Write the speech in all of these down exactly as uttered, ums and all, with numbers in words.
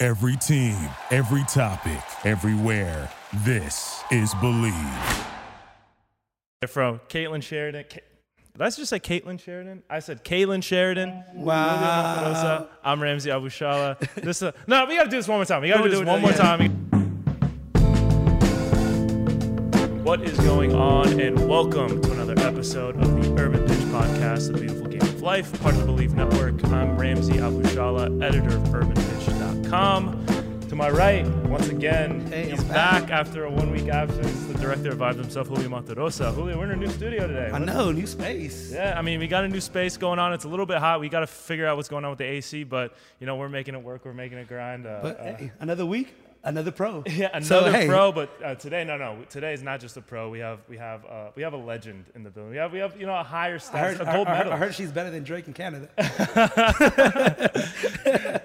Every team, every topic, everywhere. This is Believe. From Kailen Sheridan. Ka- Did I just say Kailen Sheridan? I said Kailen Sheridan. Wow. I'm Ramsey Abushala. This uh, no, we got to do this one more time. We got to do this one more time. What is going on? And welcome to another episode of the Urban Pitch Podcast, the beautiful game of life, part of the Believe Network. I'm Ramsey Abushala, editor of Urban Pitch. Come to my right, once again, hey, he's back. back after a one-week absence. The director of Vibe himself, Julio Monterosa. Julio, we're in a new studio today. I what know, new space. Yeah, I mean, we got a new space going on. It's a little bit hot. We got to figure out what's going on with the A C, but, you know, we're making it work. We're making it grind. Uh, but, uh, hey, another week, another pro. Yeah, another so, hey. pro, but uh, today, no, no. Today is not just a pro. We have we have, uh, we have have a legend in the building. We have, we have you know, a higher status, a gold I, I, medal. I heard she's better than Drake in Canada.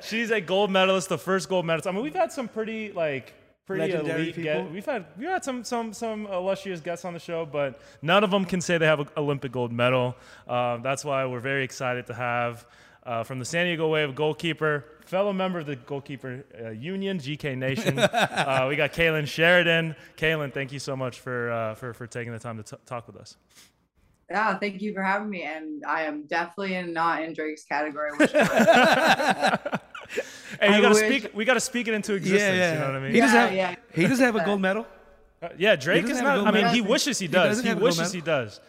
She's a gold medalist, the first gold medalist. I mean, we've had some pretty like pretty legendary elite people. Guests. We've had we had some some some illustrious guests on the show, but none of them can say they have an Olympic gold medal. Um, that's why we're very excited to have uh, from the San Diego Wave goalkeeper, fellow member of the goalkeeper uh, union, G K Nation. uh, we got Kailen Sheridan. Kailen, thank you so much for uh, for for taking the time to t- talk with us. Yeah, thank you for having me, and I am definitely in, not in Drake's category. Which Hey, you gotta speak, we got to speak it into existence, yeah, yeah. You know what I mean? He, yeah, doesn't, have, yeah. he doesn't have a gold medal. Uh, yeah, Drake is not, I mean, medal. he wishes he does. He, he wishes he does.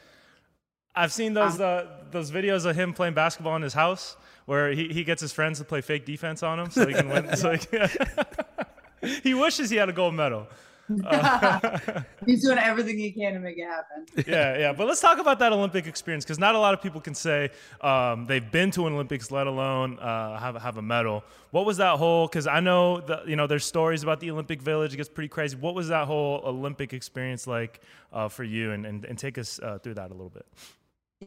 I've seen those uh, those videos of him playing basketball in his house where he, he gets his friends to play fake defense on him so he can win. So he, can, he wishes he had a gold medal. Uh, he's doing everything he can to make it happen. Yeah, yeah. But let's talk about that Olympic experience, because not a lot of people can say um, they've been to an Olympics, let alone uh, have have a medal. What was that whole? Because I know the, you know there's stories about the Olympic Village. It gets pretty crazy. What was that whole Olympic experience like uh, for you? And and, and take us uh, through that a little bit.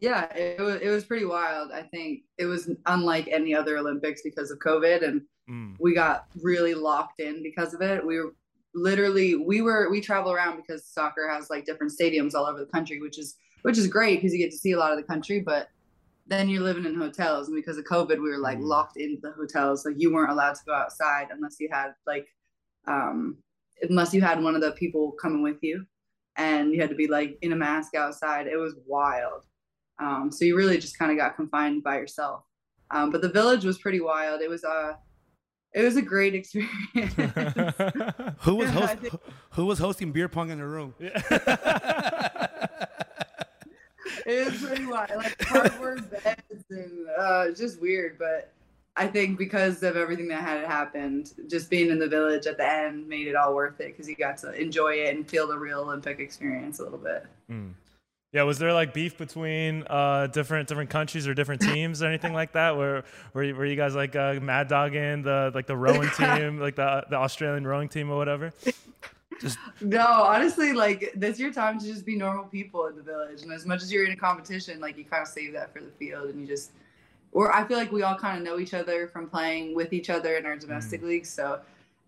Yeah, it was it was pretty wild. I think it was unlike any other Olympics because of COVID, and mm. we got really locked in because of it. We were. Literally, we were we travel around because soccer has like different stadiums all over the country, which is which is great because you get to see a lot of the country. But then you're living in hotels, and because of COVID, we were like locked into the hotels. Like you weren't allowed to go outside unless you had like um, unless you had one of the people coming with you, and you had to be like in a mask outside. It was wild. Um, so you really just kind of got confined by yourself. Um, but the village was pretty wild. It was a uh, It was a great experience. who was host, who, who was hosting beer pong in the room? Yeah. It was pretty wild, like cardboard beds and uh, just weird. But I think because of everything that had happened, just being in the village at the end made it all worth it because you got to enjoy it and feel the real Olympic experience a little bit. Mm. Yeah, was there like beef between uh, different different countries or different teams or anything like that? Where were you, were you guys like uh, mad dogging the like the rowing team, like the the Australian rowing team or whatever? Just no, honestly, like that's your time to just be normal people in the village. And as much as you're in a competition, like you kind of save that for the field, and you just. Or I feel like we all kind of know each other from playing with each other in our domestic mm. leagues, so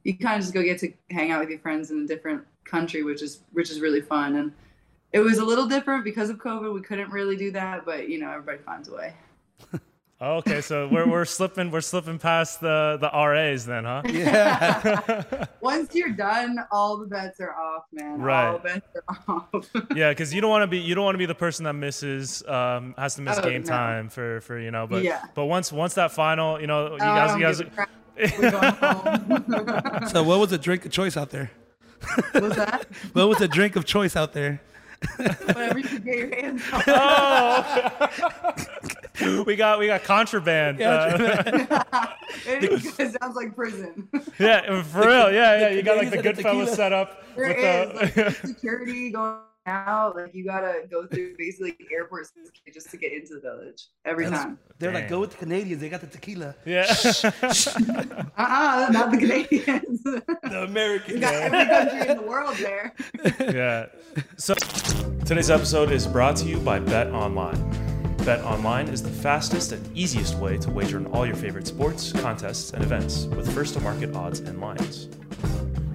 you kind of just go get to hang out with your friends in a different country, which is which is really fun. And it was a little different because of COVID. We couldn't really do that, but you know, everybody finds a way. Okay, so we're we're slipping we're slipping past the, the R As then, huh? Yeah. Once you're done, all the bets are off, man. Right. All bets are off. Yeah, because you don't want to be you don't want to be the person that misses um, has to miss oh, game no. time for, for you know. But yeah. but once once that final, you know, you guys um, you guys. We're going home. So what was the drink of choice out there? What's that? What was the drink of choice out there? Whatever you can get your hands on. Oh, we got we got contraband. Contraband. Uh, it, it sounds like prison. Yeah, for real. Yeah, yeah. You got like the Goodfellas set up. There with is the... like, security going out. Like you gotta go through basically airport just to get into the village every That's, time. They're Dang. Like, go with the Canadians. They got the tequila. Yeah. uh-uh, not the Canadians. The Americans. You got every country in the world there. Yeah. So today's episode is brought to you by BetOnline. BetOnline is the fastest and easiest way to wager on all your favorite sports, contests, and events with first-to-market odds and lines.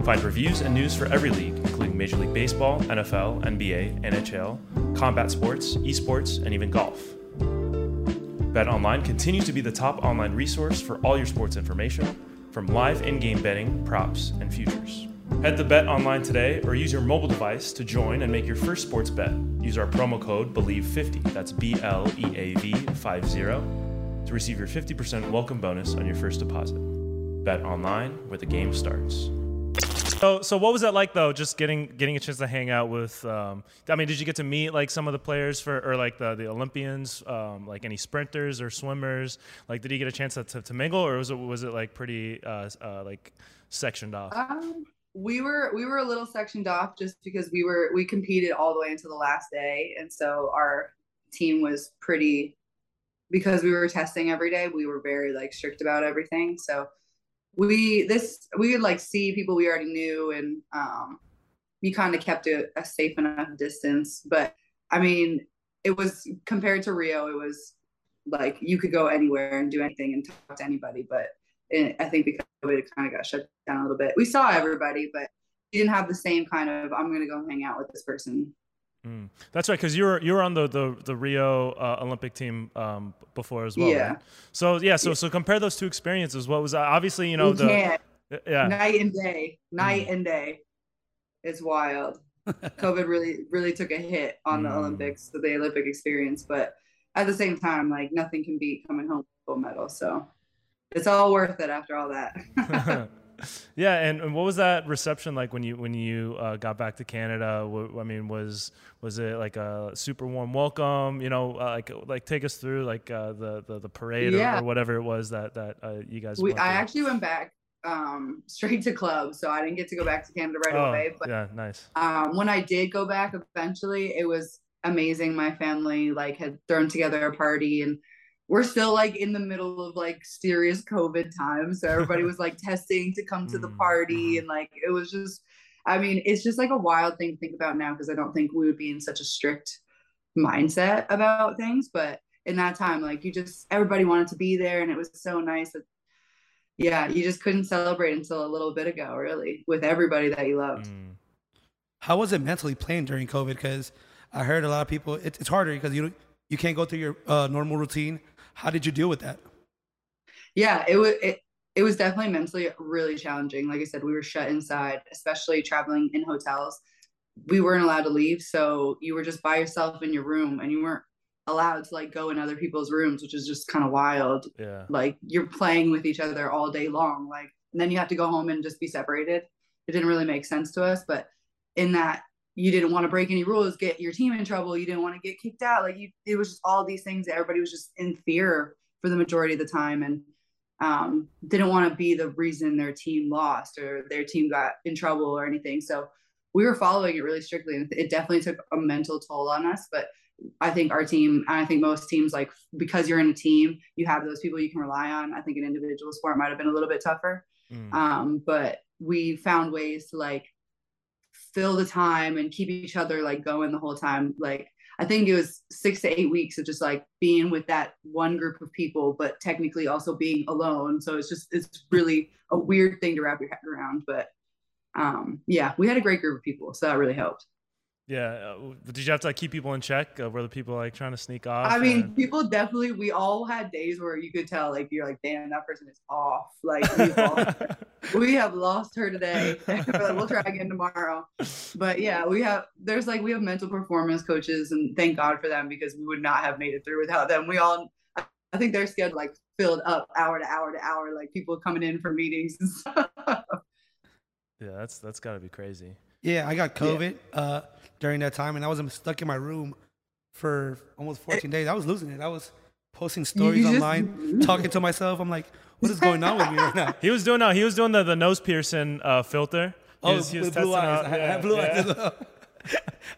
Find reviews and news for every league, including Major League Baseball, N F L, N B A, N H L, combat sports, esports, and even golf. BetOnline continues to be the top online resource for all your sports information, from live in-game betting, props, and futures. Head to BetOnline today or use your mobile device to join and make your first sports bet. Use our promo code believe fifty, that's B L E A V fifty, to receive your fifty percent welcome bonus on your first deposit. BetOnline, where the game starts. So, so what was that like though? Just getting getting a chance to hang out with. Um, I mean, did you get to meet like some of the players for, or like the the Olympians, um, like any sprinters or swimmers? Like, did you get a chance to to, to mingle, or was it was it like pretty uh, uh, like sectioned off? Um, we were we were a little sectioned off just because we were we competed all the way until the last day, and so our team was pretty because we were testing every day. We were very like strict about everything, so. We this we could like see people we already knew, and um, we kind of kept a, a safe enough distance. But I mean, it was compared to Rio, it was like you could go anywhere and do anything and talk to anybody. But it, I think because of it, it kind of got shut down a little bit. We saw everybody, but we didn't have the same kind of I'm gonna go hang out with this person. Mm. That's right, because you were you were on the the, the Rio uh, Olympic team um, before as well. Yeah. Right? So yeah, so so compare those two experiences. What was obviously you know you the can't. yeah night and day, night mm. and day. It's wild. COVID really really took a hit on mm. the Olympics, so the Olympic experience. But at the same time, like nothing can beat coming home with a gold medal. So it's all worth it after all that. Yeah, and, and what was that reception like when you when you uh, got back to Canada? W- I mean, was was it like a super warm welcome? You know, uh, like like take us through like uh, the, the the parade yeah. or, or whatever it was that that uh, you guys. We, I actually went back um, straight to club, so I didn't get to go back to Canada right oh, away. But yeah, nice. Um, when I did go back eventually, it was amazing. My family like had thrown together a party and. We're still like in the middle of like serious COVID time. So everybody was like testing to come to the party. And like, it was just, I mean, it's just like a wild thing to think about now. Cause I don't think we would be in such a strict mindset about things, but in that time, like you just, everybody wanted to be there and it was so nice. That, yeah. You just couldn't celebrate until a little bit ago, really, with everybody that you loved. How was it mentally playing during COVID? Cause I heard a lot of people, it, it's harder because you you can't go through your uh, normal routine. How did you deal with that? Yeah, it was it, it was definitely mentally really challenging. Like I said, we were shut inside, especially traveling in hotels. We weren't allowed to leave, so you were just by yourself in your room, and you weren't allowed to like go in other people's rooms, which is just kind of wild. Yeah, like you're playing with each other all day long, like and then you have to go home and just be separated. It didn't really make sense to us, but in that. You didn't want to break any rules, get your team in trouble. You didn't want to get kicked out. Like you, it was just all these things that everybody was just in fear for the majority of the time and um, didn't want to be the reason their team lost or their team got in trouble or anything. So we were following it really strictly and it definitely took a mental toll on us. But I think our team, and I think most teams, like because you're in a team, you have those people you can rely on. I think an individual sport might've been a little bit tougher, mm. um, but we found ways to like, fill the time and keep each other like going the whole time. Like I think it was six to eight weeks of just like being with that one group of people, but technically also being alone. So it's just, it's really a weird thing to wrap your head around, but um, yeah, we had a great group of people. So that really helped. Yeah. Uh, did you have to like keep people in check? Uh, were the people like trying to sneak off? I mean, and... people definitely, we all had days where you could tell like, you're like, damn, that person is off. Like we've all, we have lost her today. We'll try again tomorrow. But yeah, we have, there's like, we have mental performance coaches and thank God for them because we would not have made it through without them. We all, I I think their schedule like filled up hour to hour to hour, like people coming in for meetings and stuff. Yeah, that's that's gotta be crazy. Yeah, I got COVID yeah. uh, during that time, and I was stuck in my room for almost fourteen it, days. I was losing it. I was posting stories just, online, talking to myself. I'm like, what is going on with me right now? He was doing no, he was doing the, the nose piercing uh, filter. He oh, was, he was with blue eyes. Out. I yeah, had blue yeah. eyes.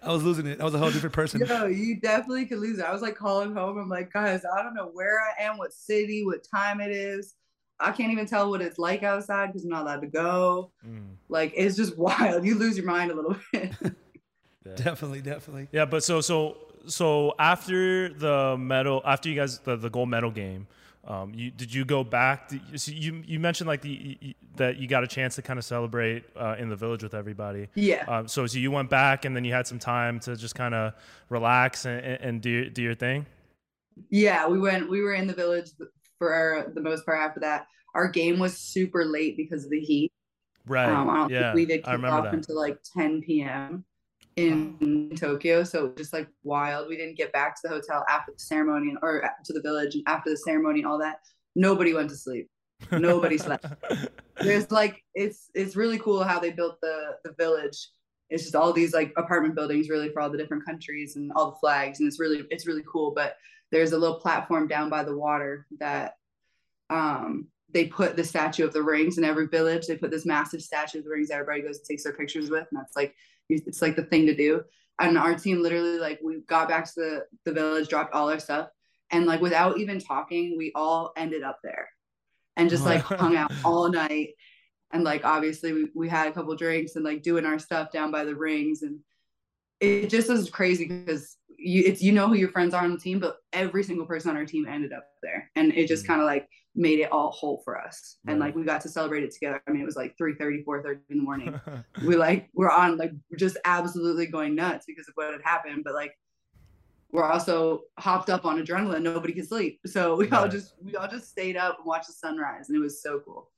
I was losing it. I was a whole different person. No, you definitely could lose it. I was like calling home. I'm like, guys, I don't know where I am, what city, what time it is. I can't even tell what it's like outside because I'm not allowed to go. Mm. Like, it's just wild. You lose your mind a little bit. Yeah. Definitely, definitely. Yeah, but so so so after the medal, after you guys the, the gold medal game, um, you did you go back? To, so you you mentioned like the you, that you got a chance to kind of celebrate uh, in the village with everybody. Yeah. Um, so so you went back and then you had some time to just kind of relax and, and do do your thing. Yeah, we went. We were in the village. For our, the most part after that, our game was super late because of the heat. Right. Um, I don't yeah. think we did kick off that. Until like ten p.m. in, in Tokyo. So it was just like wild. We didn't get back to the hotel after the ceremony or to the village. And after the ceremony and all that, nobody went to sleep. Nobody slept. There's like, it's it's really cool how they built the, the village. It's just all these like apartment buildings really for all the different countries and all the flags. And it's really, it's really cool. But there's a little platform down by the water that um, they put the statue of the rings in every village. They put this massive statue of the rings that everybody goes and takes their pictures with. And that's like, it's like the thing to do. And our team literally, like, we got back to the, the village, dropped all our stuff. And like, without even talking, we all ended up there and just like hung out all night. And like, obviously we, we had a couple drinks and like doing our stuff down by the rings. And it just was crazy because you, it's, you know who your friends are on the team, but every single person on our team ended up there. And it just mm-hmm. kind of like made it all whole for us. Right. And like, we got to celebrate it together. I mean, it was like three thirty, four thirty in the morning. we like, we're on like, we're just absolutely going nuts because of what had happened. But like, we're also hopped up on adrenaline. Nobody could sleep. So we right. all just, we all just stayed up and watched the sunrise, and it was so cool.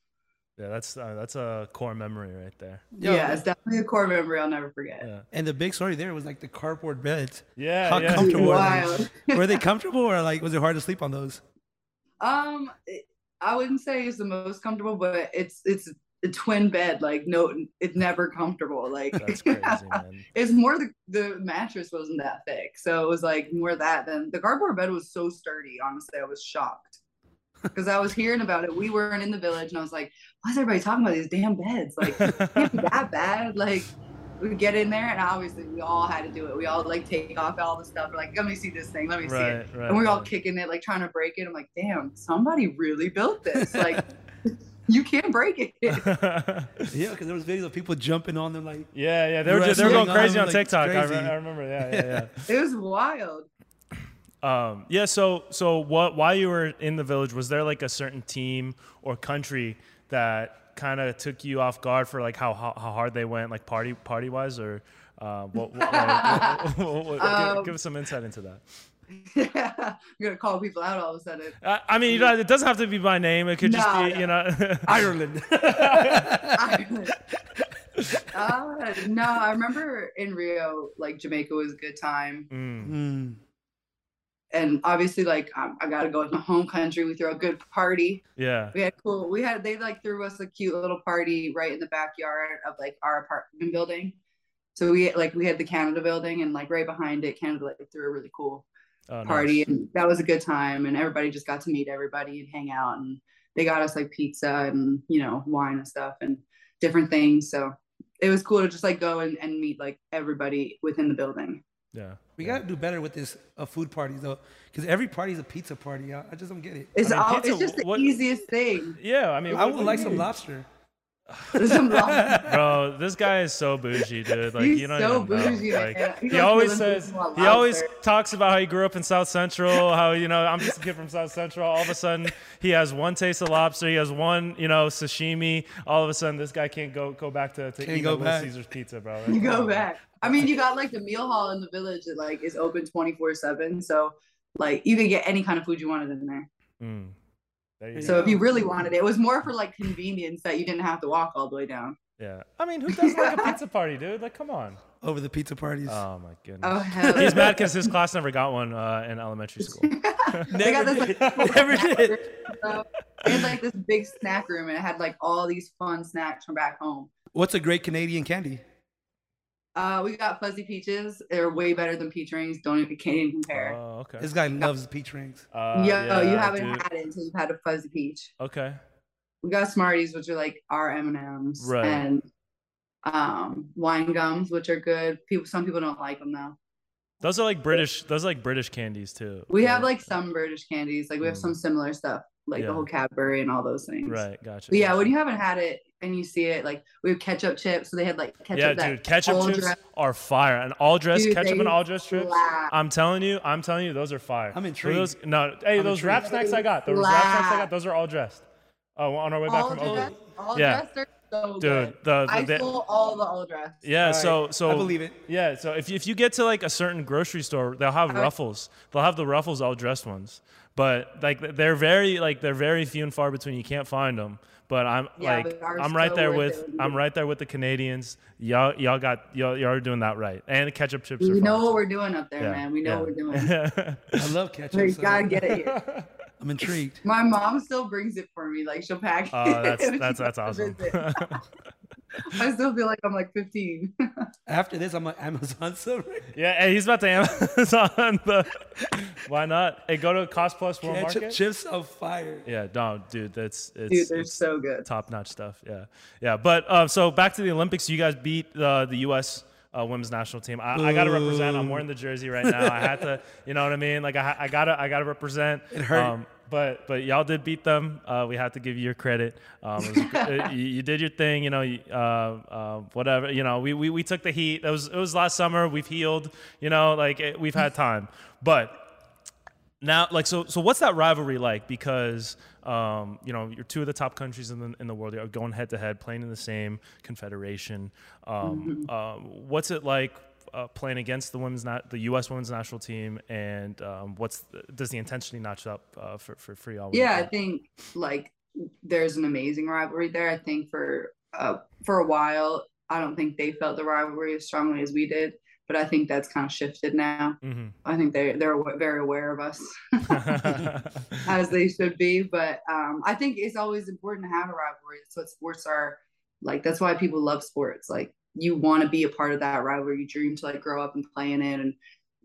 Yeah, that's uh, that's a core memory right there. Yo, yeah, it's definitely a core memory I'll never forget. Yeah. And the big story there was like the cardboard beds. Yeah, how yeah. comfortable were they? Were they comfortable, or like was it hard to sleep on those? Um, I wouldn't say it's the most comfortable, but it's it's a twin bed. Like no, it's never comfortable. Like that's crazy, man. It's more the the mattress wasn't that thick, so it was like more that than the cardboard bed was so sturdy. Honestly, I was shocked. Because I was hearing about it. We weren't in the village, and I was like, why is everybody talking about these damn beds? Like, it can't be that bad. Like, we get in there, and obviously we all had to do it. We all, like, take off all the stuff. We're like, let me see this thing. Let me right, see it. Right, and we're right. all kicking it, like, trying to break it. I'm like, damn, somebody really built this. Like, you can't break it. Yeah, because there was videos of people jumping on them, like. Yeah, yeah. They were, just, they were going crazy on, on TikTok. Like, crazy. I, re- I remember. Yeah, yeah, yeah. It was wild. Um, yeah. So, so what, while you were in the village, was there like a certain team or country that kind of took you off guard for like how, how, how hard they went, like party, party wise, or, uh, what, what, what, what, what um, give, give us some insight into that. Yeah. I'm going to call people out all of a sudden. I, I mean, you know, it doesn't have to be by name. It could no, just be, no. you know, Ireland. Ireland. Uh, no, I remember in Rio, like Jamaica was a good time. Mm. Mm. And obviously, like, um, I got to go with my home country. We threw a good party. Yeah. We had cool. We had, they like threw us a cute little party right in the backyard of like our apartment building. So we like, we had the Canada building, and like right behind it, Canada like threw a really cool oh, party. Nice. And that was a good time. And everybody just got to meet everybody and hang out. And they got us like pizza and, you know, wine and stuff and different things. So it was cool to just like go and, and meet like everybody within the building. Yeah, we yeah. gotta do better with this uh, food parties though, because every party is a pizza party. I, I just don't get it. It's I mean, all, pizza, it's just the what, easiest thing. Yeah, I mean, I would like some lobster. some lobster. Bro, this guy is so bougie, dude. Like He's you don't so bougie, know. Like, like, he, he always says he always talks about how he grew up in South Central. How you know I'm just a kid from South Central. All of a sudden, he has one taste of lobster. He has one, you know, sashimi. All of a sudden, this guy can't go go back to to eat Little Caesar's pizza, bro. Like, you go back. I mean, you got like the meal hall in the village that like is open twenty-four seven. So like you can get any kind of food you wanted in there. Mm. there so go. If you really wanted it, it was more for like convenience that you didn't have to walk all the way down. Yeah. I mean, who doesn't like a pizza party, dude? Like, come on. over the pizza parties. Oh my goodness. Oh, hell He's mad because his class never got one uh, in elementary school. never did. Like, never did. So it was like this big snack room, and it had like all these fun snacks from back home. What's a great Canadian candy? Uh, we got fuzzy peaches. They're way better than peach rings. Don't even can't even compare. Oh, okay. This guy loves peach rings. Uh, Yo, yeah, you haven't dude. had it until you've had a fuzzy peach. Okay. We got Smarties, which are like our M and M's, right? And um, wine gums, which are good. People, some people don't like them though. Those are like British. Those are like British candies too. We have like some British candies. Like we have mm. some similar stuff, like yeah. the whole Cadbury and all those things. Right. Gotcha. But yeah, gotcha. When you haven't had it and you see it, like we have ketchup chips. So they had like ketchup. Yeah, that dude, ketchup chips dress. are fire. And all dress dude, ketchup and all dress chips. I'm telling you, I'm telling you, those are fire. I'm intrigued. Those, no, hey, I'm those intrigued. wrap snacks I got. Those wrap snacks I got. Those are all dressed. Oh, on our way back all from dress, all yeah. dressed are so Dude, good. The, the, I they, stole all the all dress. Yeah, all right. so so I believe it. Yeah, so if you, if you get to like a certain grocery store, they'll have I, Ruffles. They'll have the Ruffles all dressed ones, but like they're very like they're very few and far between. You can't find them. But I'm yeah, like but I'm right so there with it. I'm right there with the Canadians. Y'all y'all got y'all y'all are doing that right. And the ketchup chips. We are know fun. what we're doing up there, yeah. man. We know yeah. what we're doing. I love ketchup. We so. gotta get it here. I'm intrigued. My mom still brings it for me. Like she'll pack. Oh, uh, that's that's that's awesome. I still feel like I'm like fifteen. After this, I'm like Amazon somewhere. Yeah, hey, he's about to Amazon. The, why not? Hey, go to Cost Plus World Ketchup Market. Chips of fire. Yeah, no, dude, that's it's. Dude, they're it's so good. Top notch stuff. Yeah, yeah. But uh, so back to the Olympics. You guys beat uh, the U S Uh, women's national team. I, I gotta represent. I'm wearing the jersey right now. I had to, you know what I mean? Like I, I gotta, I gotta represent. It hurt. Um, but, but y'all did beat them. Uh, we have to give you your credit. Um, it was, it, you, you did your thing. You know, you, uh, uh, whatever. You know, we, we, we took the heat. It was, it was last summer. We've healed. You know, like it, we've had time. But now, like, so, so what's that rivalry like? Because Um, you know, you're two of the top countries in the, in the world. You're going head to head, playing in the same confederation. Um, mm-hmm. um, what's it like uh, playing against the women's, not the U S women's national team? And um, what's the, does the intensity notch up uh, for for free? All yeah, I think like there's an amazing rivalry there. I think for uh, for a while, I don't think they felt the rivalry as strongly as we did. But I think that's kind of shifted now. Mm-hmm. I think they, they're very aware of us as they should be. But um, I think it's always important to have a rivalry. That's what sports are like. That's why people love sports. Like you want to be a part of that rivalry. You dream to like grow up and play in it. And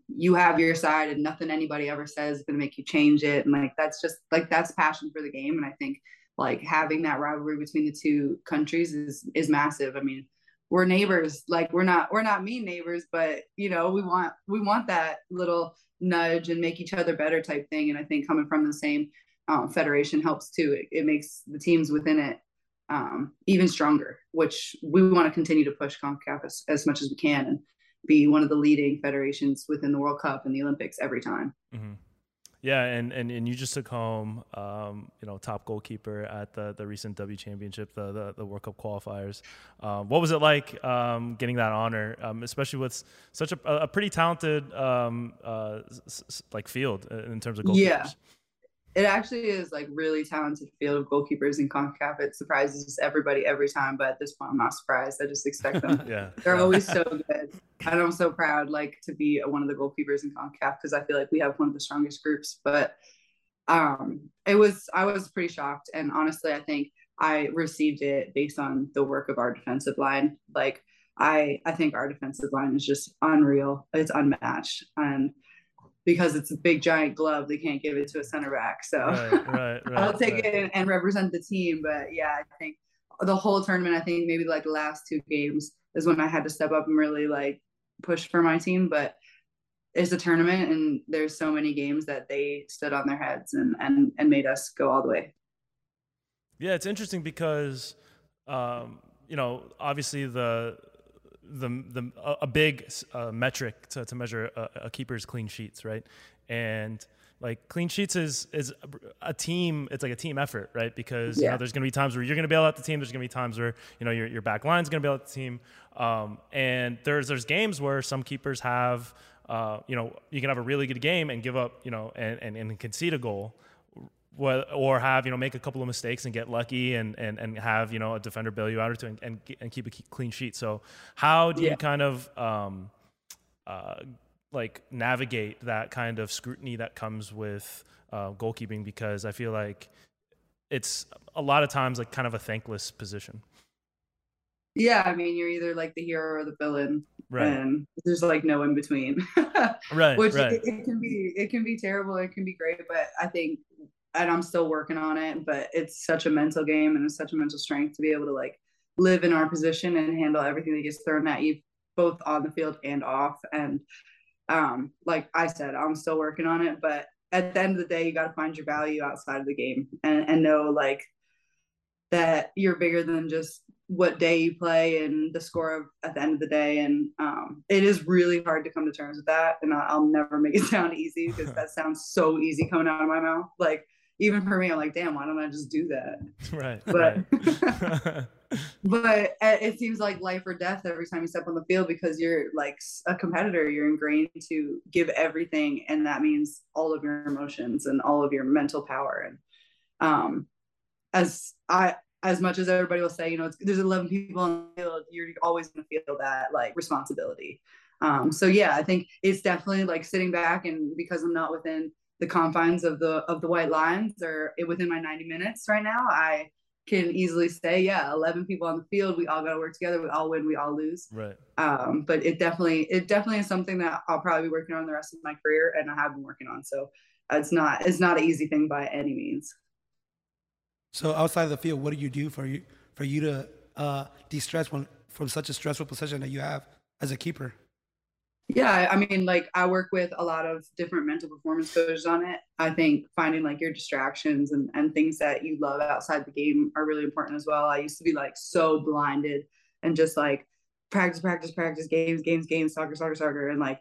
you have your side and nothing anybody ever says is going to make you change it. And like, that's just like, that's passion for the game. And I think like having that rivalry between the two countries is, is massive. I mean, we're neighbors, like we're not we're not mean neighbors, but you know, we want we want that little nudge and make each other better type thing. And I think coming from the same um, federation helps too. It, it makes the teams within it um, even stronger, which we want to continue to push Concacaf as, as much as we can and be one of the leading federations within the World Cup and the Olympics every time. Mm-hmm. Yeah, and, and, and you just took home, um, you know, top goalkeeper at the, the recent W Championship, the, the, the World Cup qualifiers. Um, what was it like um, getting that honor, um, especially with such a, a pretty talented um, uh, like field in terms of goalkeepers? Yeah, it actually is like really talented field of goalkeepers in CONCACAF. It surprises everybody every time, but at this point, I'm not surprised. I just expect them. yeah, they're always so good. And I'm so proud, like, to be one of the goalkeepers in CONCACAF because I feel like we have one of the strongest groups. But um, it was I was pretty shocked. And honestly, I think I received it based on the work of our defensive line. Like, I, I think our defensive line is just unreal. It's unmatched. And because it's a big, giant glove, they can't give it to a center back. So right, right, right, I'll take right. it and represent the team. But, yeah, I think the whole tournament, I think maybe, like, the last two games is when I had to step up and really, like, push for my team. But it's a tournament and there's so many games that they stood on their heads and and, and made us go all the way. Yeah, it's interesting because um you know, obviously the the the a big uh, metric to, to measure a, a keeper's clean sheets, right? And like clean sheets is is a team. It's like a team effort, right? Because yeah. you know, there's going to be times where you're going to bail out the team. There's going to be times where you know your your back line's going to bail out the team. Um, and there's there's games where some keepers have, uh, you know, you can have a really good game and give up, you know, and and, and concede a goal. well, or have, you know, make a couple of mistakes and get lucky and, and, and have, you know, a defender bail you out or two and, and, and keep a clean sheet. So how do yeah. you kind of um, uh, like navigate that kind of scrutiny that comes with uh, goalkeeping? Because I feel like it's a lot of times like kind of a thankless position. Yeah, I mean, you're either like the hero or the villain, right? And there's like no in between, right? Which right. It, it can be, it can be terrible, it can be great, but I think, and I'm still working on it, but it's such a mental game and it's such a mental strength to be able to like live in our position and handle everything that gets thrown at you, both on the field and off. And um, like I said, I'm still working on it, but at the end of the day, you got to find your value outside of the game and, and know like that you're bigger than just what day you play and the score of at the end of the day. And um, it is really hard to come to terms with that. And I'll never make it sound easy because that sounds so easy coming out of my mouth. Like even for me, I'm like, damn, why don't I just do that? Right. But, right. But it seems like life or death every time you step on the field because you're like a competitor, you're ingrained to give everything. And that means all of your emotions and all of your mental power. And um, as I, as much as everybody will say, you know, it's, there's eleven people on the field, you're always going to feel that like responsibility. Um, so yeah, I think it's definitely like sitting back, and because I'm not within the confines of the, of the white lines or within my ninety minutes right now, I can easily say, yeah, eleven people on the field, we all got to work together. We all win, we all lose. Right. Um, but it definitely, it definitely is something that I'll probably be working on the rest of my career, and I have been working on. So it's not, it's not an easy thing by any means. So outside of the field, what do you do for you for you to uh, de-stress when, from such a stressful position that you have as a keeper? Yeah, I mean, like I work with a lot of different mental performance coaches on it. I think finding like your distractions and, and things that you love outside the game are really important as well. I used to be like so blinded and just like practice, practice, practice, games, games, games, soccer, soccer, soccer. And like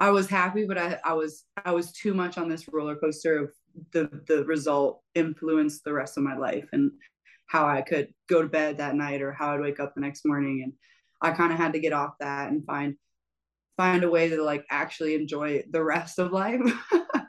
I was happy, but I, I was I was too much on this roller coaster of the the result influenced the rest of my life and how I could go to bed that night or how I'd wake up the next morning. And I kind of had to get off that and find find a way to like actually enjoy the rest of life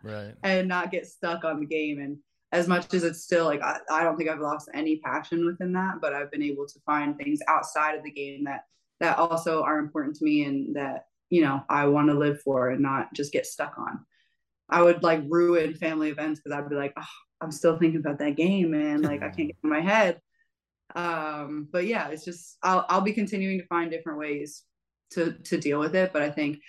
right. and not get stuck on the game. And as much as it's still like I, I don't think I've lost any passion within that, but I've been able to find things outside of the game that that also are important to me and that, you know, I want to live for and not just get stuck on. I would like ruin family events because I'd be like, oh, I'm still thinking about that game, man. Like I can't get in my head. Um, but yeah, it's just, I'll, I'll be continuing to find different ways to, to deal with it. But I think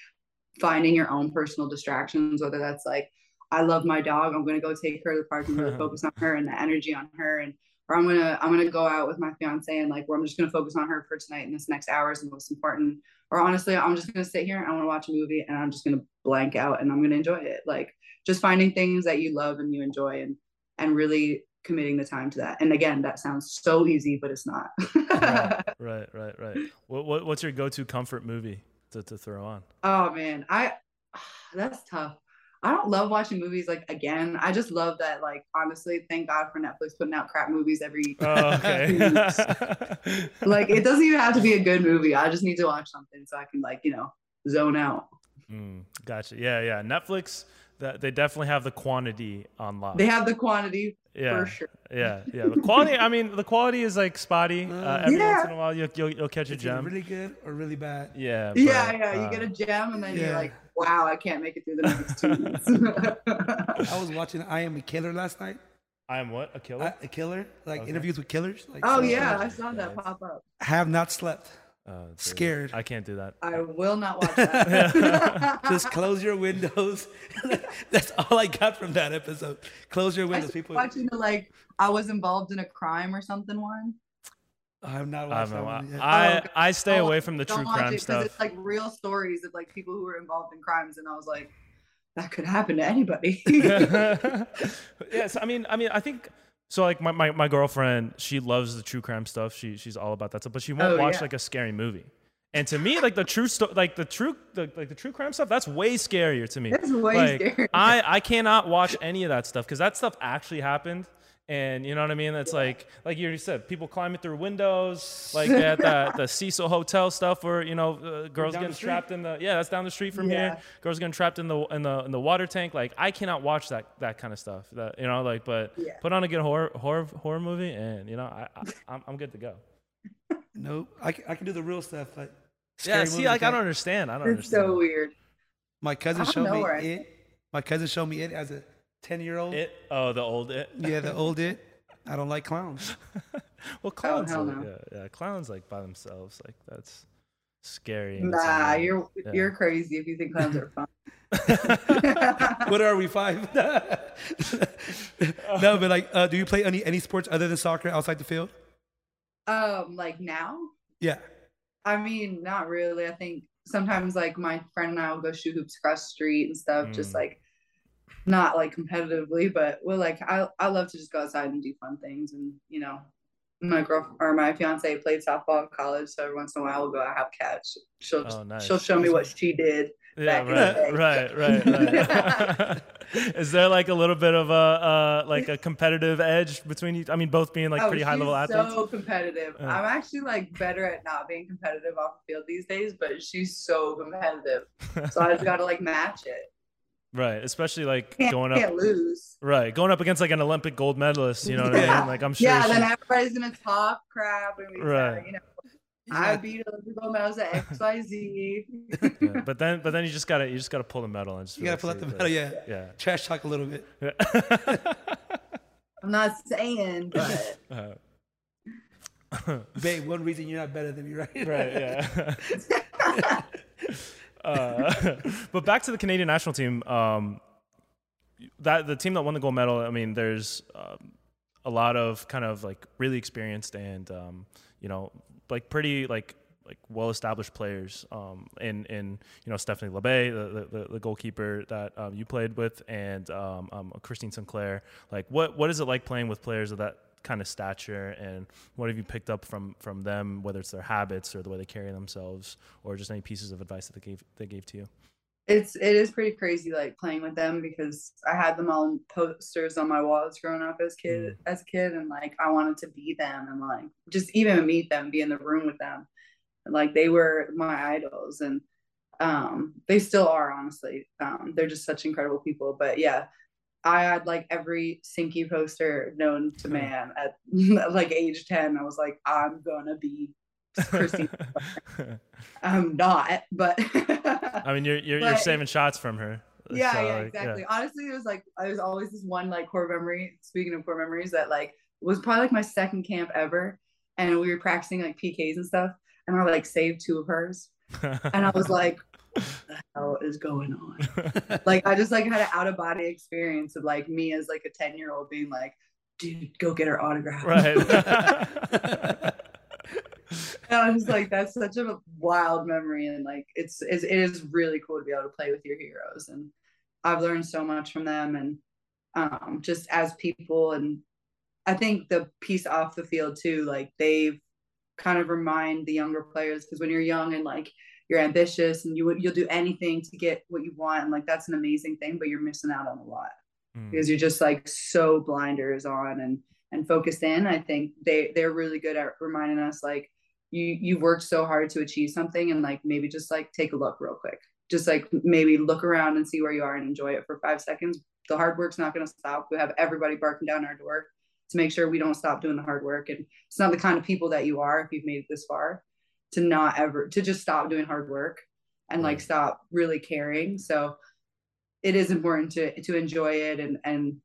finding your own personal distractions, whether that's like, I love my dog, I'm going to go take her to the park and really focus on her and the energy on her. And, or I'm going to, I'm going to go out with my fiance and like, where I'm just going to focus on her for tonight and this next hour is the most important. Or honestly, I'm just going to sit here and I want to watch a movie and I'm just going to blank out and I'm going to enjoy it. Like just finding things that you love and you enjoy and, and really committing the time to that. And again, that sounds so easy, but it's not. right, right, right, right. What, what, what's your go-to comfort movie to, to throw on? Oh man, I, that's tough. I don't love watching movies like again. I just love that like honestly, thank God for Netflix putting out crap movies every oh, okay. Like it doesn't even have to be a good movie. I just need to watch something so I can like, you know, zone out. Mm, gotcha. Yeah, yeah. Netflix, that they definitely have the quantity on lock. They have the quantity yeah, for sure. Yeah, yeah. The quality, I mean, the quality is like spotty. Uh, every yeah. once in a while, you'll you'll, you'll catch a it's gem. Really good or really bad. Yeah. But, yeah, yeah. You uh, get a gem, and then yeah. you're like, wow, I can't make it through the next two minutes. I was watching I Am a Killer last night. I Am what? A Killer? I, a Killer? Like okay. interviews with killers? Like, oh, so yeah. I saw that guys. Pop up. I have not slept. Oh, scared. I can't do that. I will not watch that. Just close your windows. That's all I got from that episode. Close your windows, I people. Watching the, like I was involved in a crime or something one. I'm not watching that one yet. I, oh, I stay don't, away from the true crime it, stuff. It's like real stories of like people who were involved in crimes, and I was like, that could happen to anybody. Yes, I mean, I mean, I think. So like my, my, my girlfriend, she loves the true crime stuff. She she's all about that stuff, but she won't oh, watch yeah. like a scary movie. And to me, like the true sto- like the true the, like the true crime stuff, that's way scarier to me. That's way like, scarier. I I cannot watch any of that stuff because that stuff actually happened. And you know what I mean? It's like, like you already said, people climbing through windows, like at the, the Cecil Hotel stuff, where you know, uh, girls getting trapped in the yeah, that's down the street from yeah. here. Girls getting trapped in the in the in the water tank. Like I cannot watch that that kind of stuff. That you know, like, but yeah. put on a good horror horror horror movie, and you know, I, I I'm, I'm good to go. Nope, I I can do the real stuff, like yeah. See, like thing. I don't understand. I don't it's understand. It's so weird. My cousin showed me it. it. My cousin showed me it as a ten-year-old. It? Oh, the old it. Yeah, the old it. I don't like clowns. well, clowns. Oh, like, no. yeah, yeah, clowns like by themselves. Like that's scary. Nah, that's you're yeah. you're crazy if you think clowns are fun. What are we, five? No, but like, uh, do you play any any sports other than soccer outside the field? Um, like now? Yeah. I mean, not really. I think sometimes like my friend and I will go shoot hoops across the street and stuff, mm. just like not like competitively, but we're like I I love to just go outside and do fun things. And you know, my girlfriend or my fiance played softball in college, so every once in a while we'll go out have catch. She'll oh, nice. she'll show me what she did. Yeah, right, right, right, right, right. Is there like a little bit of a uh, like a competitive edge between you? I mean, both being like oh, pretty high level athletes. So competitive. Uh. I'm actually like better at not being competitive off the field these days, but she's so competitive. So I just gotta like match it. Right, especially like can't, going up. Can't lose. Right, going up against like an Olympic gold medalist. You know what yeah. I mean? Like I'm sure. Yeah, she... then everybody's gonna talk crap and we right. Gotta, you know. Yeah. I beat Olympic gold medals at X Y Z. yeah, but then, but then you just gotta, you just gotta pull the medal and just you gotta pull out the medal, yeah. yeah. Trash talk a little bit. Yeah. I'm not saying, but. Uh, Babe, one reason you're not better than me, right? Right. Yeah. uh, but back to the Canadian national team. Um, that the team that won the gold medal. I mean, there's um, a lot of kind of like really experienced and um, you know. like pretty like like well-established players um, in, in, you know, Stephanie Labbé, the, the, the goalkeeper that um, you played with, and um, um, Christine Sinclair. Like what, what is it like playing with players of that kind of stature, and what have you picked up from, from them, whether it's their habits or the way they carry themselves or just any pieces of advice that they gave, they gave to you? It's, it is pretty crazy like playing with them, because I had them all in posters on my walls growing up as kid, mm. as a kid. And like, I wanted to be them and like, just even meet them, be in the room with them. And, like, they were my idols, and um, they still are, honestly. Um, they're just such incredible people. But yeah, I had like every Sinky poster known to man at like age ten. I was like, I'm going to be Christine. I'm not, but I mean, you're you're, but, you're saving shots from her. Yeah, so, yeah, exactly. Yeah. Honestly, it was like I was always this one like core memory. Speaking of core memories, that like was probably like my second camp ever, and we were practicing like P Ks and stuff, and I like saved two of hers, and I was like, "What the hell is going on?" Like I just like had an out of body experience of like me as like a ten year old being like, "Dude, go get her autograph." Right. And I was like, that's such a wild memory, and like it's, it's it is really cool to be able to play with your heroes, and I've learned so much from them, and um, just as people. And I think the piece off the field too, like they've kind of remind the younger players, because when you're young and like you're ambitious and you you'll do anything to get what you want, and like that's an amazing thing, but you're missing out on a lot mm. because you're just like so blinders on and and focused in. I think they they're really good at reminding us like, you you worked so hard to achieve something, and like maybe just like take a look real quick, just like maybe look around and see where you are and enjoy it for five seconds. The hard work's not going to stop. We have everybody barking down our door to make sure we don't stop doing the hard work, and it's not the kind of people that you are, if you've made it this far, to not ever to just stop doing hard work and like stop really caring. So it is important to to enjoy it and and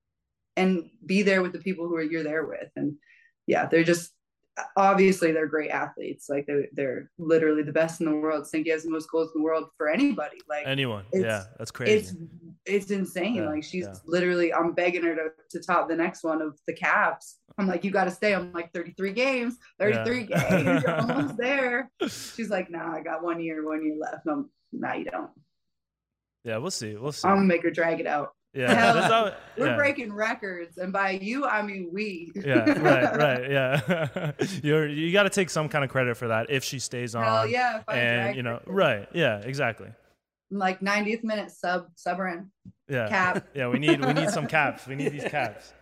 and be there with the people who are you're there with. And yeah, they're just obviously they're great athletes. Like they're, they're literally the best in the world. Sinky has the most goals in the world for anybody. Like anyone. Yeah. That's crazy. It's, it's insane. Yeah, like she's yeah. literally, I'm begging her to, to top the next one of the Caps. I'm like, you got to stay. I'm like thirty-three games, thirty-three yeah. games. You're almost there. She's like, nah, I got one year, one year left. And I'm, nah, you don't. Yeah. We'll see. We'll see. I'm gonna make her drag it out. Yeah, Hell, all, we're yeah. breaking records, and by you I mean we. Yeah, right, right, yeah. You're you got to take some kind of credit for that if she stays on. Hell yeah! If I and you know, record. Right, yeah, exactly. Like ninetieth minute sub sub in. Yeah, cap. Yeah, we need we need some caps. We need these caps.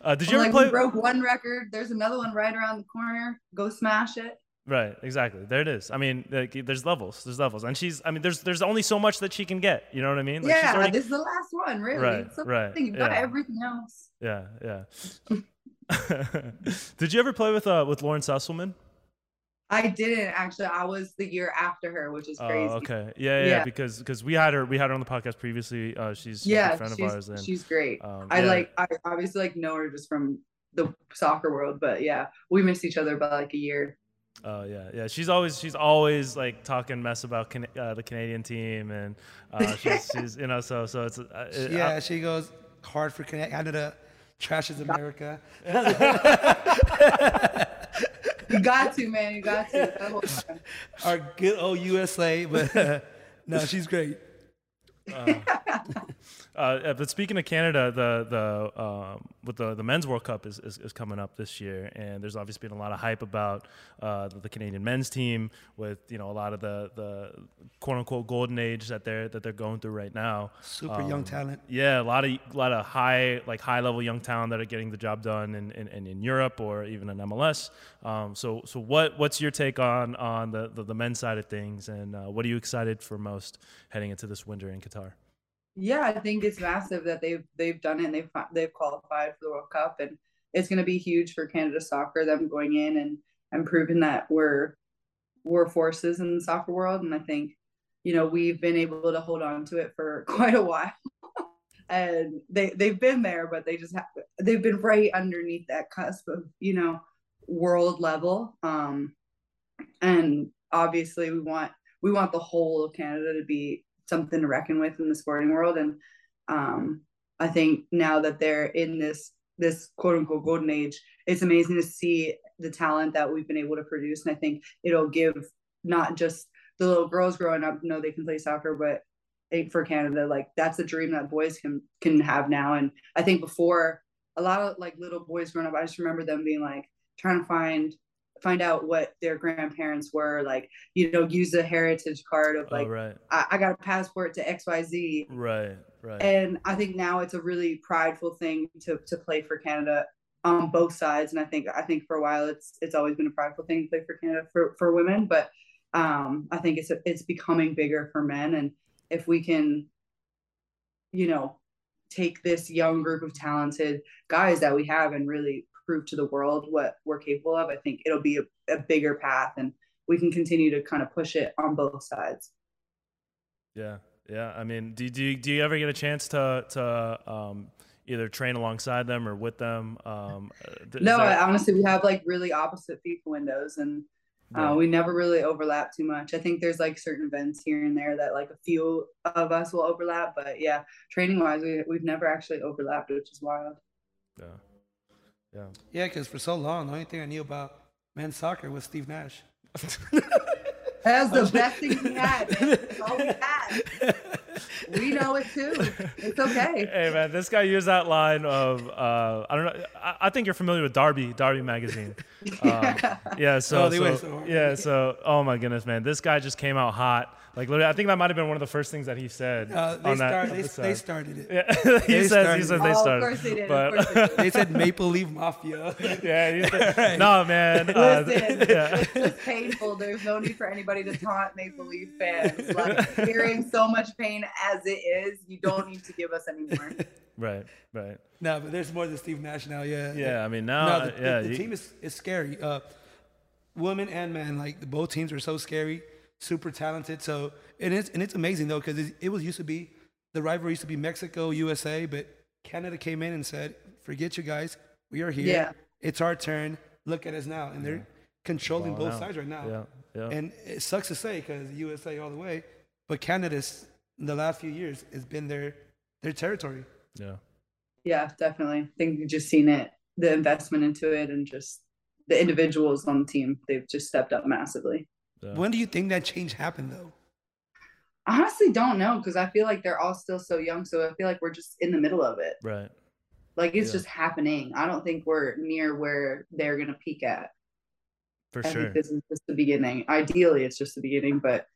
Uh, did you well, ever like play? We broke one record. There's another one right around the corner. Go smash it. Right, exactly. There it is. I mean, like, there's levels. There's levels, and she's. I mean, there's there's only so much that she can get. You know what I mean? Like, yeah, she's already... this is the last one, really. Right, it's right. You've got yeah. everything else. Yeah, yeah. Did you ever play with uh with Lauren Susselman? I didn't actually. I was the year after her, which is crazy. Oh, okay. Yeah, yeah, yeah. because because we had her we had her on the podcast previously. Uh, she's yeah, a friend she's, of ours. And, she's great. Um, I yeah. like. I obviously like know her just from the soccer world, but yeah, we missed each other by like a year. Oh yeah, yeah. She's always she's always like talking mess about can, uh, the Canadian team, and uh, she's, she's you know so so it's uh, it, yeah. I, she goes hard for Canada, trashes America. You got to, man. You got to. Our good old U S A, but uh, no, she's great. Uh, uh, but speaking of Canada, the the um, with the the Men's World Cup is, is is coming up this year, and there's obviously been a lot of hype about uh, the, the Canadian men's team with you know a lot of the the quote unquote golden age that they're that they're going through right now. Super um, young talent. Yeah, a lot of a lot of high like high level young talent that are getting the job done in in, in Europe or even in M L S. Um, so so what what's your take on on the the, the men's side of things, and uh, what are you excited for most heading into this winter in Qatar? Yeah, I think it's massive that they've they've done it and they've they've qualified for the World Cup, and it's going to be huge for Canada soccer, them going in and and proving that we're we're forces in the soccer world. And I think you know we've been able to hold on to it for quite a while, and they they've been there, but they just have they've been right underneath that cusp of you know world level. Um, and obviously we want we want the whole of Canada to be something to reckon with in the sporting world. And um, I think now that they're in this, this quote unquote golden age, it's amazing to see the talent that we've been able to produce. And I think it'll give not just the little girls growing up, know they can play soccer, but for Canada, like that's a dream that boys can, can have now. And I think before a lot of like little boys growing up, I just remember them being like trying to find find out what their grandparents were like, you know, use a heritage card of like, oh, right. I, I got a passport to X Y Z. Right, right. And I think now it's a really prideful thing to to play for Canada on both sides. And I think, I think for a while it's, it's always been a prideful thing to play for Canada for, for women, but um, I think it's, a, it's becoming bigger for men. And if we can, you know, take this young group of talented guys that we have and really prove to the world what we're capable of, I think it'll be a, a bigger path, and we can continue to kind of push it on both sides. Yeah. Yeah. I mean, do, do, do you ever get a chance to, to, um, either train alongside them or with them? Um, no, that... I, honestly, we have like really opposite FIFA windows, and uh, yeah. we never really overlap too much. I think there's like certain events here and there that like a few of us will overlap, but yeah, training wise, we, we've never actually overlapped, which is wild. Yeah. Yeah, yeah, because for so long, the only thing I knew about men's soccer was Steve Nash. That's the best thing we had. That's all we had. We know it too. It's okay. Hey man, this guy used that line of uh, I don't know. I, I think you're familiar with Derby, Derby magazine. Yeah. Um, yeah. So, oh, they so, went so yeah. So oh my goodness, man, this guy just came out hot. Like literally, I think that might have been one of the first things that he said. Uh, they, on that start, they, they started it. Yeah. he they says started. he said they started. Oh, of course they did. But, of course they, did. They said Maple Leaf Mafia. yeah. He said, right. No man. Uh, Listen, yeah. It's painful. There's no need for anybody to taunt Maple Leaf fans. Like hearing so much pain as it is, you don't need to give us anymore. Right. Right. No, but there's more than Steve Nash now. Yeah. Yeah. I mean now. No, the, yeah, the, the you... team is is scary. Uh, women and men, like both teams are so scary. Super talented, so and it's and it's amazing though because it, it was used to be the rivalry used to be Mexico U S A, but Canada came in and said, "Forget you guys, we are here. Yeah. It's our turn. Look at us now." And they're controlling both out. sides right now. Yeah. Yeah. And it sucks to say because U S A all the way, but Canada's in the last few years has been their their territory. Yeah. Yeah, definitely. I think you've just seen it, the investment into it, and just the individuals on the team. They've just stepped up massively. So. When do you think that change happened, though? I honestly don't know because I feel like they're all still so young. So I feel like we're just in the middle of it. Right. Like it's yeah. just happening. I don't think we're near where they're going to peak at. For I sure. Think this is just the beginning. Ideally, it's just the beginning, but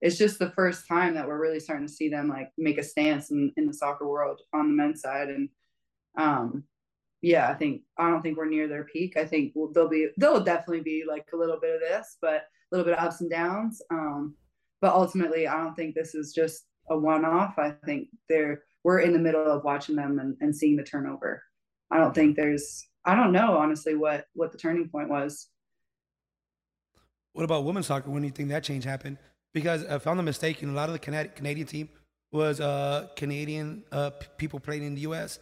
it's just the first time that we're really starting to see them like make a stance in, in the soccer world on the men's side. And, um, yeah, I think I don't think we're near their peak. I think we'll, they'll be they'll definitely be like a little bit of this, but a little bit of ups and downs. Um, but ultimately, I don't think this is just a one-off. I think they're we're in the middle of watching them and, and seeing the turnover. I don't think there's I don't know honestly what what the turning point was. What about women's soccer? When do you think that change happened? Because if I'm not mistaken, a lot of the Canadian team was uh, Canadian uh, people playing in the U S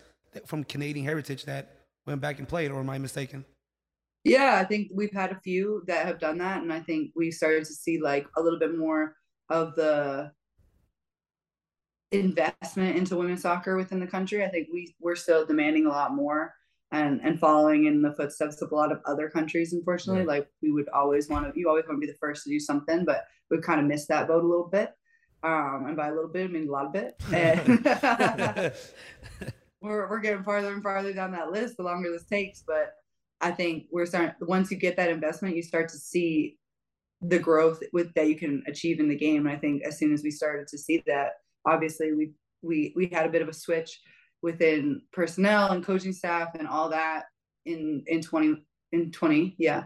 from Canadian heritage that went back and played, or am I mistaken? Yeah, I think we've had a few that have done that. And I think we started to see like a little bit more of the investment into women's soccer within the country. I think we, we're still demanding a lot more and, and following in the footsteps of a lot of other countries, unfortunately. Yeah. Like we would always want to, you always want to be the first to do something, but we've kind of missed that boat a little bit. Um, and by a little bit, I mean a lot of it. And We're we're getting farther and farther down that list the longer this takes, but I think we're starting. Once you get that investment, you start to see the growth with that you can achieve in the game. And I think as soon as we started to see that, obviously we we we had a bit of a switch within personnel and coaching staff and all that in in twenty in twenty, yeah.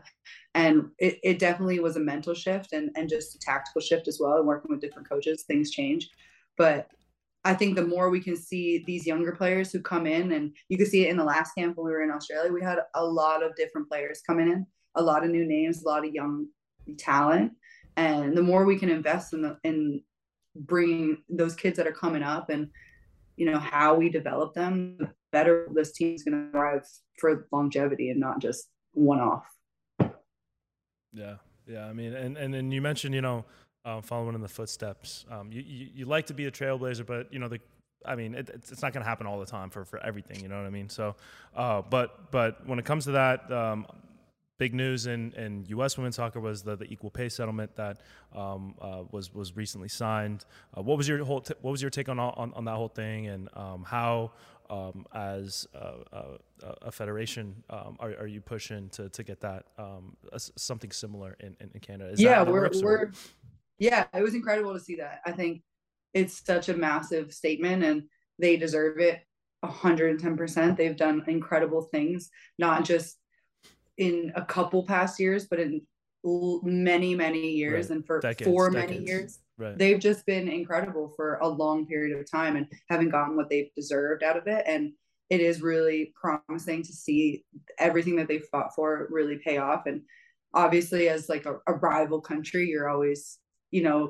And it, it definitely was a mental shift and and just a tactical shift as well. And working with different coaches, things change, but I think the more we can see these younger players who come in, and you can see it in the last camp when we were in Australia, we had a lot of different players coming in, a lot of new names, a lot of young talent. And the more we can invest in, the, in bringing those kids that are coming up and, you know, how we develop them, the better this team is going to thrive for longevity and not just one off. Yeah. Yeah. I mean, and, and then you mentioned, you know, Uh, following in the footsteps. Um, you, you, you like to be a trailblazer, but you know, the, I mean, it, it's not going to happen all the time for, for everything, you know what I mean? So, uh, but, but when it comes to that, um, big news in, in U S women's soccer was the, the equal pay settlement that um, uh, was, was recently signed. Uh, what was your whole, t- what was your take on, on, on that whole thing, and um, how, um, as uh, uh, a federation, um, are, are you pushing to, to get that um, uh, something similar in, in, in Canada? Is yeah, that we're, works, we're, Yeah, it was incredible to see that. I think it's such a massive statement, and they deserve it one hundred ten percent. They've done incredible things, not just in a couple past years, but in many, many years. Right. And for decades, for decades. many years, right. They've just been incredible for a long period of time and haven't gotten what they've deserved out of it. And it is really promising to see everything that they fought for really pay off. And obviously, as like a, a rival country, you're always, you know,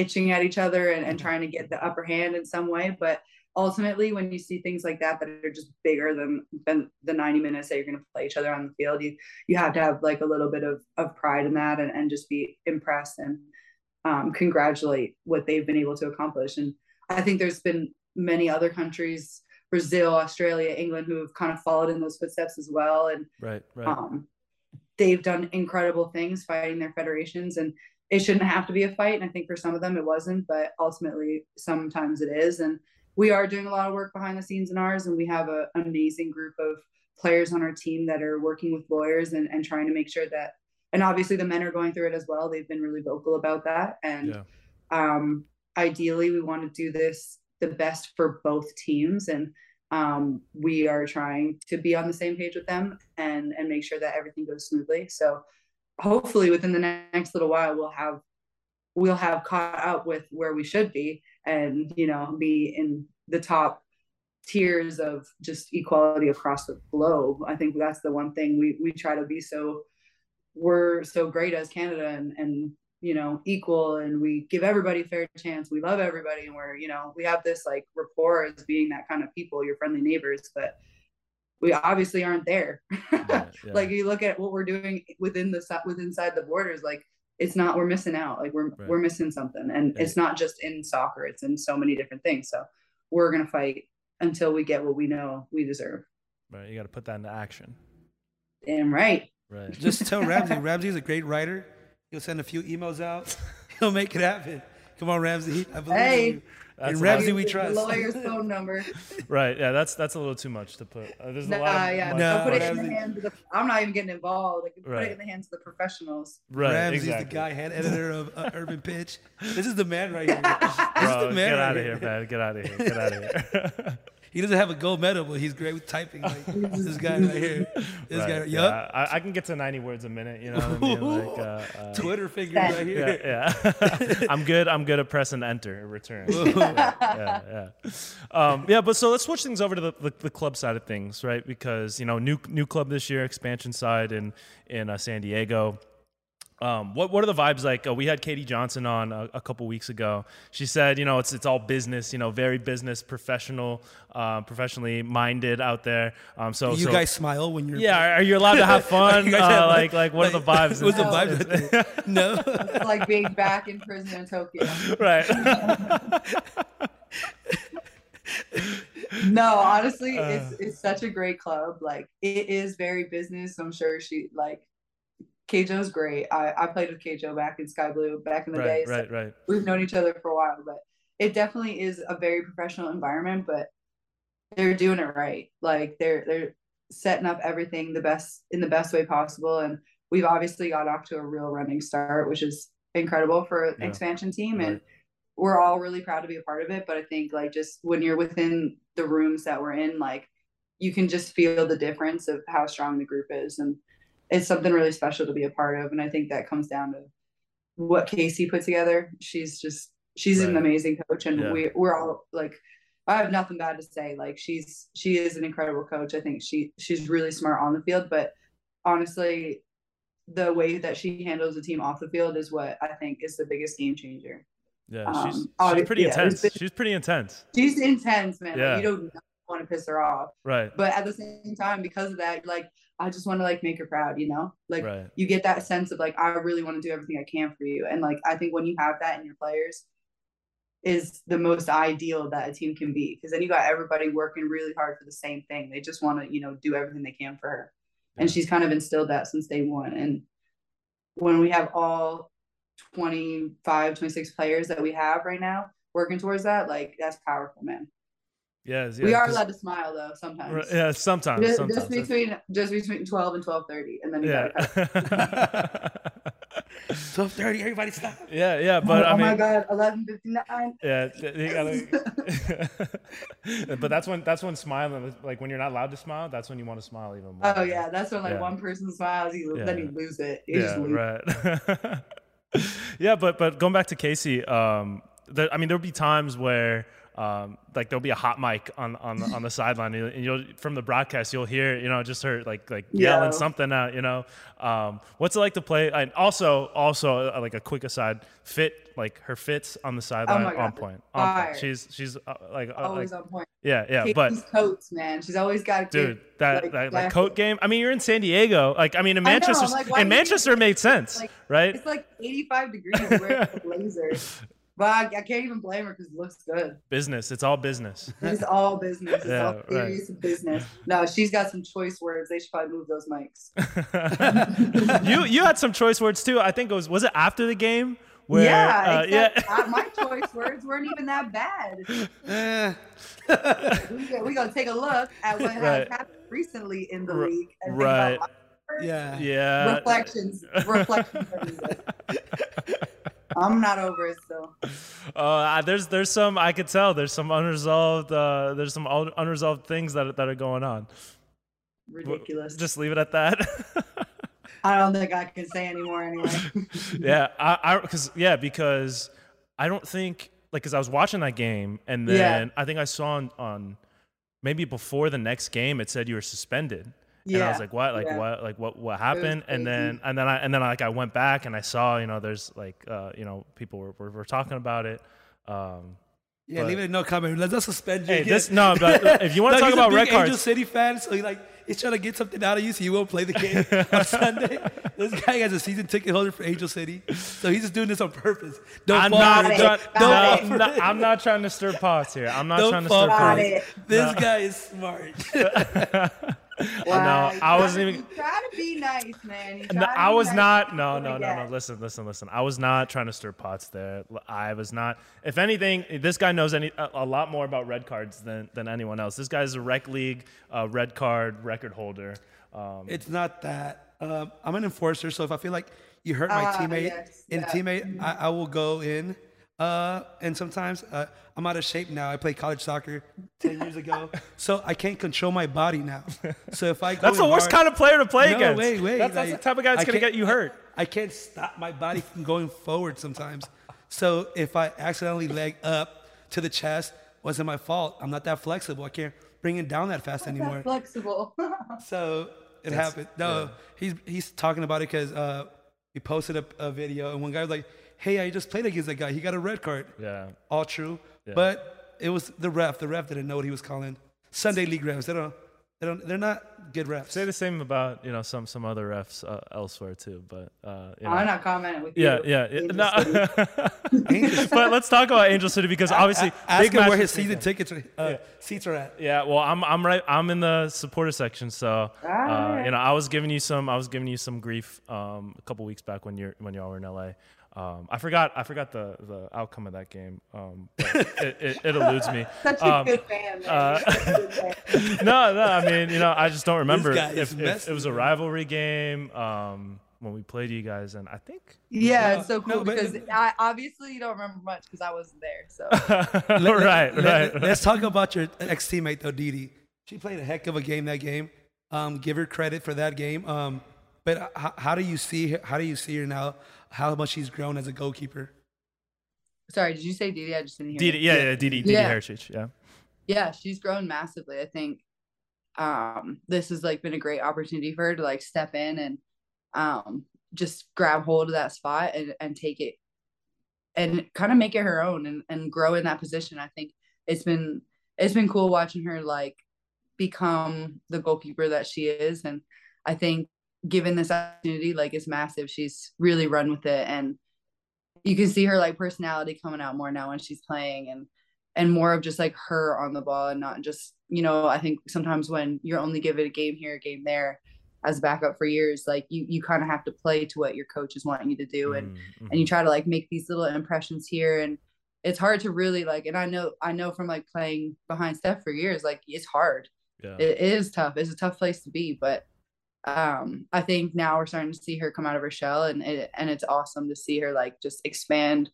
itching at each other and, and trying to get the upper hand in some way. But ultimately, when you see things like that, that are just bigger than, than the ninety minutes that you're going to play each other on the field, you, you have to have like a little bit of, of pride in that and, and just be impressed and um, congratulate what they've been able to accomplish. And I think there's been many other countries, Brazil, Australia, England, who have kind of followed in those footsteps as well. And right, right. Um, they've done incredible things fighting their federations, and it shouldn't have to be a fight. And I think for some of them, it wasn't, but ultimately sometimes it is. And we are doing a lot of work behind the scenes in ours. And we have a, an amazing group of players on our team that are working with lawyers and, and trying to make sure that, and obviously the men are going through it as well. They've been really vocal about that. And yeah. um, ideally we want to do this the best for both teams. And um, we are trying to be on the same page with them and, and make sure that everything goes smoothly. So hopefully within the next little while, we'll have, we'll have caught up with where we should be and, you know, be in the top tiers of just equality across the globe. I think that's the one thing we, we try to be. So we're so great as Canada and, and, you know, equal, and we give everybody a fair chance. We love everybody. And we're, you know, we have this like rapport as being that kind of people, your friendly neighbors, but we obviously aren't there. Yeah, yeah. Like you look at what we're doing within the within inside the borders, like it's not, we're missing out. Like we're, right. we're missing something, and right. It's not just in soccer. It's in so many different things. So we're going to fight until we get what we know we deserve. Right. You got to put that into action. Damn right. Right. Just tell Ramsey, Ramsey is a great writer. He'll send a few emails out. He'll make it happen. Come on, Ramsey. I believe hey. you. That's in Ramsey, we trust. Lawyer's phone number. Right. Yeah, that's that's a little too much to put. Uh, there's nah, a lot of, yeah. Much. No, put it Ramsey. in the hands of the, I'm not even getting involved. Like, put right. it in the hands of the professionals. Right. Ramsey's exactly. the guy, head editor of uh, Urban Pitch. This is the man right here. This Bro, is the man. Get right out of here, man. Get out of here. Get out of here. He doesn't have a gold medal, but he's great with typing. Like, this guy right here. This right. guy. Right, yep. Yeah, I, I can get to ninety words a minute. You know what I mean? Like, uh, uh, Twitter fingers right here. Yeah, yeah. I'm good. I'm good at press and enter and return. yeah, yeah. Yeah. Um, yeah, but so let's switch things over to the, the, the club side of things, right? Because, you know, new new club this year, expansion side in in uh, San Diego. Um, what what are the vibes like? Uh, we had Katie Johnson on a, a couple weeks ago. She said, you know, it's it's all business, you know, very business, professional, uh, professionally minded out there. Um, so do you so, guys smile when you're yeah. Are you allowed to have fun? uh, have like like what like, are the vibes? What's the vibes? No, it's like being back in prison in Tokyo. Right. No, honestly, uh, it's it's such a great club. Like it is very business. I'm sure she like. Keijo's great. I, I played with Keijo back in Sky Blue back in the right, day. So right, right. We've known each other for a while, but it definitely is a very professional environment, but they're doing it right. Like they're they're setting up everything the best in the best way possible. And we've obviously got off to a real running start, which is incredible for an yeah. expansion team. Right. And we're all really proud to be a part of it. But I think like just when you're within the rooms that we're in, like you can just feel the difference of how strong the group is. And it's something really special to be a part of. And I think that comes down to what Casey put together. She's just, she's right. an amazing coach. And yeah. we, we're all like, I have nothing bad to say. Like she's, she is an incredible coach. I think she, she's really smart on the field, but honestly, the way that she handles the team off the field is what I think is the biggest game changer. Yeah. She's, um, she's pretty yeah, intense. Been, she's pretty intense. She's intense, man. Yeah. Like, you don't want to piss her off. Right. But at the same time, because of that, like, I just want to like make her proud, you know, like right. you get that sense of like, I really want to do everything I can for you. And like, I think when you have that in your players is the most ideal that a team can be. Because then you got everybody working really hard for the same thing. They just want to, you know, do everything they can for her. Yeah. And she's kind of instilled that since day one. And when we have all twenty-five, twenty-six players that we have right now working towards that, like that's powerful, man. Yes, yes, we are allowed to smile though sometimes. Yeah, sometimes. Just, sometimes. just between just between twelve and twelve thirty, and then you yeah. gotta twelve thirty, everybody stop. Yeah, yeah, but oh, I mean, oh my god, eleven fifty nine. Yeah, gotta, but that's when that's when smiling, like when you're not allowed to smile, that's when you want to smile even more. Oh yeah, that's when like yeah. one person smiles, you yeah. then you lose it. You yeah, just lose right. It. yeah, but but going back to Casey, um, there, I mean, there'll be times where. Um, like there'll be a hot mic on on the, on the sideline, and you'll from the broadcast you'll hear you know just her like like yeah. yelling something out. You know, um, what's it like to play? And also also uh, like a quick aside, fit like her fits on the sideline oh on point. On point. She's she's uh, like always like, on point. Yeah, yeah, Katie's but coats, man, she's always got to dude that like, that like coat game. I mean, you're in San Diego, like I mean in Manchester, like, in Manchester it made sense, like, right? It's like eighty-five degrees wearing a blazer. But I can't even blame her because it looks good. Business. It's all business. It's all business. It's yeah, all serious right. business. No, she's got some choice words. They should probably move those mics. you you had some choice words too. I think it was was it after the game where yeah, uh, yeah. I, my choice words weren't even that bad. We're we gonna take a look at what right. happened recently in the league. And right. Think about yeah. Yeah. Reflections. Reflections. I'm not over it still. Uh, there's there's some I could tell. There's some unresolved. Uh, there's some unresolved things that that are going on. Ridiculous. Just leave it at that. I don't think I can say anymore anyway. yeah, I, I cause yeah because I don't think like because I was watching that game and then yeah. I think I saw on, on maybe before the next game it said you were suspended. And yeah. I was like, what, like, yeah. what, like, what, what happened? And then, and then I, and then I, like, I went back and I saw, you know, there's like, uh, you know, people were, were, were talking about it. Um, yeah. But, leave it no comment. Let's not suspend you. Hey, this, no, but if you want to no, talk about red cards, Angel City fan, so he like, he's trying to get something out of you so you won't play the game on Sunday. This guy has a season ticket holder for Angel City, so he's just doing this on purpose. Don't I'm fall not for it. Try, don't no, I'm, for not, it. I'm not trying to stir pots here. I'm not don't trying to stir pots. It. This no. guy is smart. Wow. No, I wasn't even. Try to be nice, man. No, I was nice not. No, no, no, no. Listen, listen, listen. I was not trying to stir pots there. I was not. If anything, this guy knows any a, a lot more about red cards than than anyone else. This guy's a rec league uh, red card record holder. Um, it's not that. Um, I'm an enforcer, so if I feel like you hurt my uh, teammate, yes, and yeah. teammate, I, I will go in. Uh, and sometimes uh, I'm out of shape now. I played college soccer ten years ago, so I can't control my body now. So if I go that's the worst hard, kind of player to play no, against. Wait, wait. That's, like, that's the type of guy that's going to get you hurt. I, I can't stop my body from going forward sometimes. So if I accidentally leg up to the chest, wasn't my fault. I'm not that flexible. I can't bring it down that fast I'm anymore. Not flexible. So it that's, happened. No, yeah. he's he's talking about it because uh, he posted a, a video, and one guy was like, hey, I just played against that guy. He got a red card. Yeah. All true. Yeah. But it was the ref. The ref didn't know what he was calling. Sunday league refs. They don't, they don't, they're not good refs. Say the same about, you know, some, some other refs uh, elsewhere too, but. Uh, you know. I'm not commenting with yeah, you. Yeah, yeah. No. But let's talk about Angel City because obviously. I, I, ask him where his season tickets are, uh, yeah. seats are at. Yeah, well, I'm, I'm right. I'm in the supporter section. So, right. uh, you know, I was giving you some, I was giving you some grief um, a couple weeks back when you're, when y'all were in L A. Um, I forgot. I forgot the, the outcome of that game. Um, but it, it, it eludes me. Such um, a good fan. Uh, no, no. I mean, you know, I just don't remember if, if it was a rivalry game um, when we played you guys, and I think. Yeah, yeah. It's so cool no, because but, I obviously you don't remember much because I wasn't there. So. let, let, right, let, right. Let, let's talk about your ex teammate though, Didi. She played a heck of a game that game. Um, give her credit for that game. Um, but how, how do you see her, how do you see her now? How much she's grown as a goalkeeper. Sorry, did you say Didi? I just didn't hear. Didi, yeah, yeah, Didi, Didi yeah. Heritage, yeah. Yeah, she's grown massively. I think um, this has like been a great opportunity for her to like step in and um, just grab hold of that spot and, and take it and kind of make it her own and, and grow in that position. I think it's been it's been cool watching her like become the goalkeeper that she is, and I think. Given this opportunity, like it's massive. She's really run with it, and you can see her like personality coming out more now when she's playing, and and more of just like her on the ball, and not just, you know, I think sometimes when you're only given a game here, a game there as backup for years, like you you kind of have to play to what your coach is wanting you to do, and mm-hmm. and you try to like make these little impressions here, and it's hard to really like, and I know I know from like playing behind Steph for years, like it's hard. Yeah. It is tough. It's a tough place to be, but um I think now we're starting to see her come out of her shell, and it, and it's awesome to see her like just expand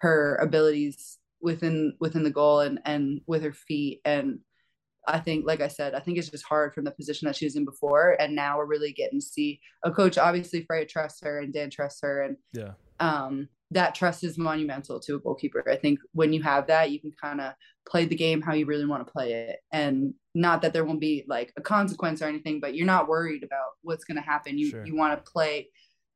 her abilities within within the goal and and with her feet. And I think, like I said, I think it's just hard from the position that she was in before, and now we're really getting to see a coach. Obviously Freya trusts her and Dan trusts her, and yeah um that trust is monumental to a goalkeeper. I think when you have that, you can kind of play the game how you really want to play it. And not that there won't be like a consequence or anything, but you're not worried about what's going to happen. You sure. you want to play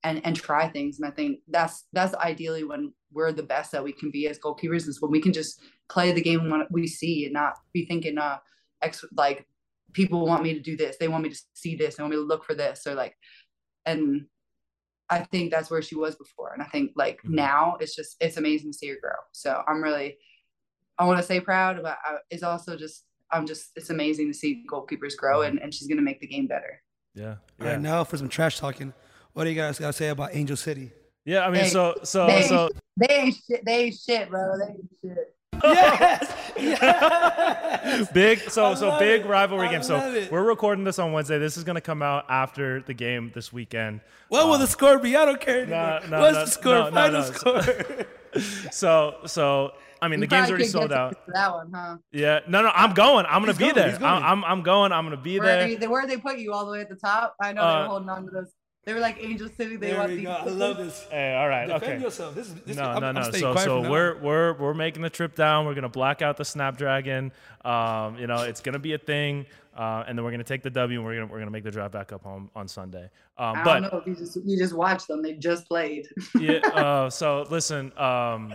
and, and try things. And I think that's, that's ideally when we're the best that we can be as goalkeepers, is when we can just play the game we see and not be thinking, uh, ex- like people want me to do this. They want me to see this. They want me to look for this. Or like, and I think that's where she was before. And I think like mm-hmm. now it's just, it's amazing to see her grow. So I'm really, I want to say proud, but I, it's also just, I'm just, it's amazing to see goalkeepers grow, and, and she's going to make the game better. Yeah. yeah. All right, now for some trash talking. What do you guys got to say about Angel City? Yeah. I mean, they, so, so, they, so. They ain't shit, they ain't shit, bro. They ain't shit. Yes! Yes! Big, so so big it. rivalry I game. So it. We're recording this on Wednesday. This is going to come out after the game this weekend. What um, will the score be? I don't care anymore. No, no, What's no, the score? No, Find no, the no. score. so, so, I mean, you the game's already sold out. That one, huh? Yeah. No, no, I'm going. I'm gonna going to be there. Going. I'm, I'm going. I'm going to be where there. They, where they put you all the way at the top? I know uh, they're holding on to those. They were like Angel City. They there want these. I love this. Hey, all right, defend okay. yourself. This is this no, is, no, I'm, no. I'm so, so we're we're we're making the trip down. We're gonna black out the Snapdragon. Um, you know, it's gonna be a thing. Uh, and then we're gonna take the W, and we're gonna we're gonna make the drive back up home on Sunday. Um, I but, don't know if you just you just watched them. They just played. yeah. Uh, so listen. Um,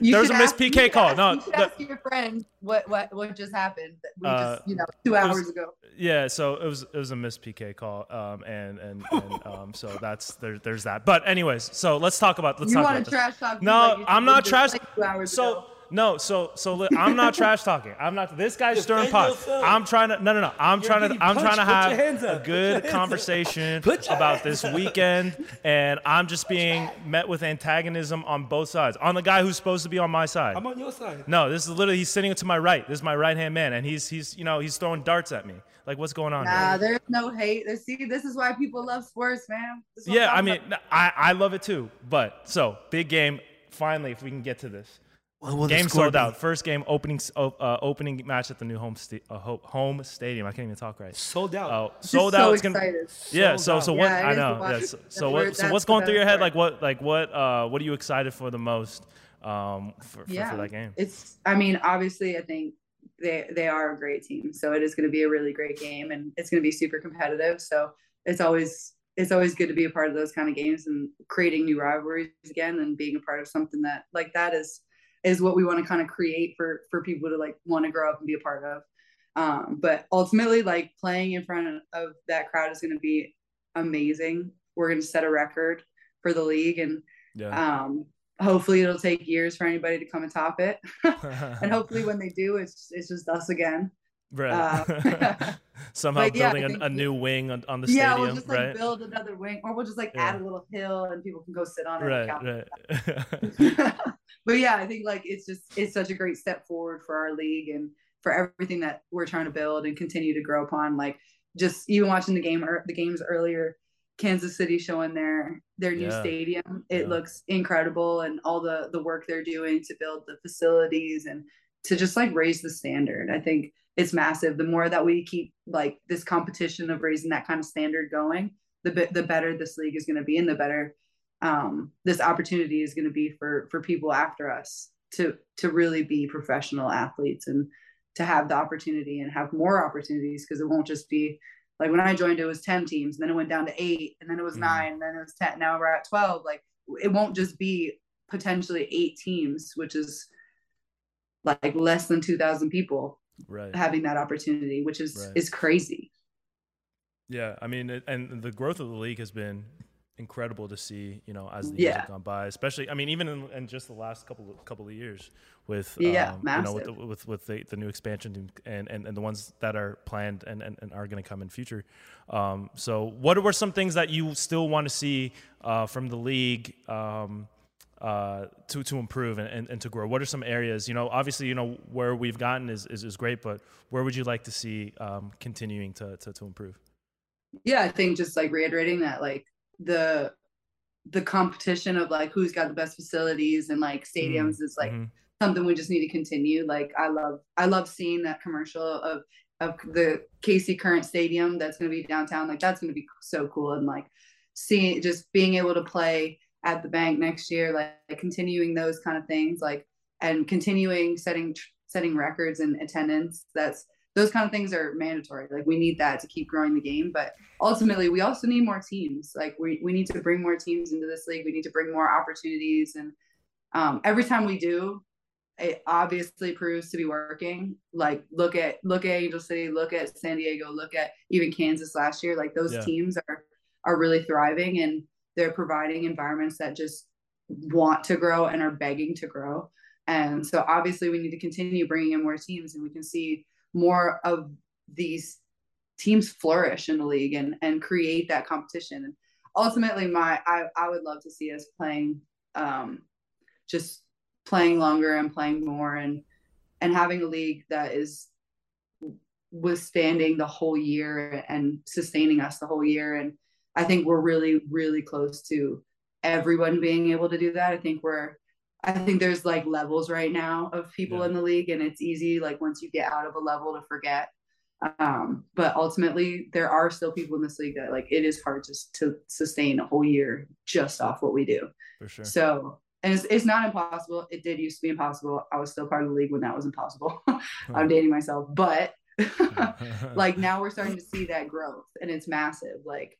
You there was a missed ask, P K call. Ask, no, you should the, ask your friend what, what, what just happened. We uh, just, you know, two hours was, ago. Yeah, so it was it was a missed P K call, um, and and, and um, so that's there. There's that. But anyways, so let's talk about let's you talk want about to trash talk. No, like I'm not trash. Like two hours so ago. no, so so li- I'm not trash talking. I'm not. This guy's stirring pot. I'm trying to. No, no, no. I'm You're trying to. I'm punched. trying to have a good conversation about this up. weekend, and I'm just Put being met with antagonism on both sides. On the guy who's supposed to be on my side. I'm on your side. No, this is literally he's sitting to my right. This is my right hand man, and he's he's you know he's throwing darts at me. Like, what's going on? Nah, here? There's no hate. There's, see, this is why people love sports, man. Yeah, I mean, I I love it too. But so big game. finally, if we can get to this. Well, well, game sold out. Be? First game opening uh, opening match at the new home sta uh, home stadium. I can't even talk right. Sold out. Uh, sold out. So it's gonna, yeah. Sold so out. so what? Yeah, I know. Yeah, so so, what, so what's going through your head? Part. Like what? Like what? Uh, what are you excited for the most? Um, for, for, yeah. for that game. It's. I mean, obviously, I think they they are a great team. So it is going to be a really great game, and it's going to be super competitive. So it's always it's always good to be a part of those kind of games and creating new rivalries again, and being a part of something that like that is. is what we want to kind of create for, for people to like want to grow up and be a part of. Um, but ultimately, like playing in front of that crowd is going to be amazing. We're going to set a record for the league, and yeah. um, hopefully it'll take years for anybody to come and top it. And hopefully when they do, it's, it's just us again. Right. Uh, Somehow like, building yeah, think, a, a new wing on, on the yeah, stadium. Yeah, we'll just like right? build another wing, or we'll just like yeah. add a little hill and people can go sit on it. Right, and right. But yeah, I think like it's just it's such a great step forward for our league and for everything that we're trying to build and continue to grow upon. Like just even watching the game or the games earlier, Kansas City showing their their new yeah. stadium. It yeah. looks incredible, and all the the work they're doing to build the facilities and to just like raise the standard. I think it's massive. The more that we keep like this competition of raising that kind of standard going, the the better this league is going to be, and the better um, this opportunity is going to be for, for people after us to, to really be professional athletes and to have the opportunity and have more opportunities. Cause it won't just be like when I joined, it was ten teams, and then it went down to eight, and then it was mm. nine, and then it was ten. Now we're at twelve. Like it won't just be potentially eight teams, which is like less than two thousand people right. having that opportunity, which is, right. is crazy. Yeah. I mean, and the growth of the league has been incredible to see, you know, as the years yeah. have gone by, especially, I mean, even in, in just the last couple of, couple of years with, yeah, um, you know, with, the, with, with the, the new expansion and, and, and the ones that are planned and, and, and are going to come in future. Um, so what were some things that you still want to see uh, from the league um, uh, to, to improve and, and, and to grow? What are some areas, you know, obviously, you know, where we've gotten is, is, is great, but where would you like to see um, continuing to, to, to improve? Yeah, I think just like reiterating that, like, the the competition of like who's got the best facilities and like stadiums mm-hmm. is like mm-hmm. something we just need to continue. Like I love I love seeing that commercial of of the K C Current stadium that's going to be downtown. Like that's going to be so cool, and like seeing just being able to play at the Bank next year, like, like continuing those kind of things, like and continuing setting setting records and attendance. That's those kind of things are mandatory. Like we need that to keep growing the game, but ultimately we also need more teams. Like we, we need to bring more teams into this league. We need to bring more opportunities. And um, every time we do, it obviously proves to be working. Like look at, look at Angel City, look at San Diego, look at even Kansas last year. Like those yeah. teams are, are really thriving, and they're providing environments that just want to grow and are begging to grow. And so obviously we need to continue bringing in more teams, and we can see more of these teams flourish in the league and and create that competition. And ultimately my I, I would love to see us playing um just playing longer and playing more and and having a league that is withstanding the whole year and sustaining us the whole year. And I think we're really really close to everyone being able to do that. I think we're I think there's like levels right now of people yeah. in the league, and it's easy like once you get out of a level to forget. Um, but ultimately there are still people in this league that like it is hard just to sustain a whole year just off what we do. For sure. So and it's it's not impossible. It did used to be impossible. I was still part of the league when that was impossible. I'm dating myself. But like now we're starting to see that growth, and it's massive. Like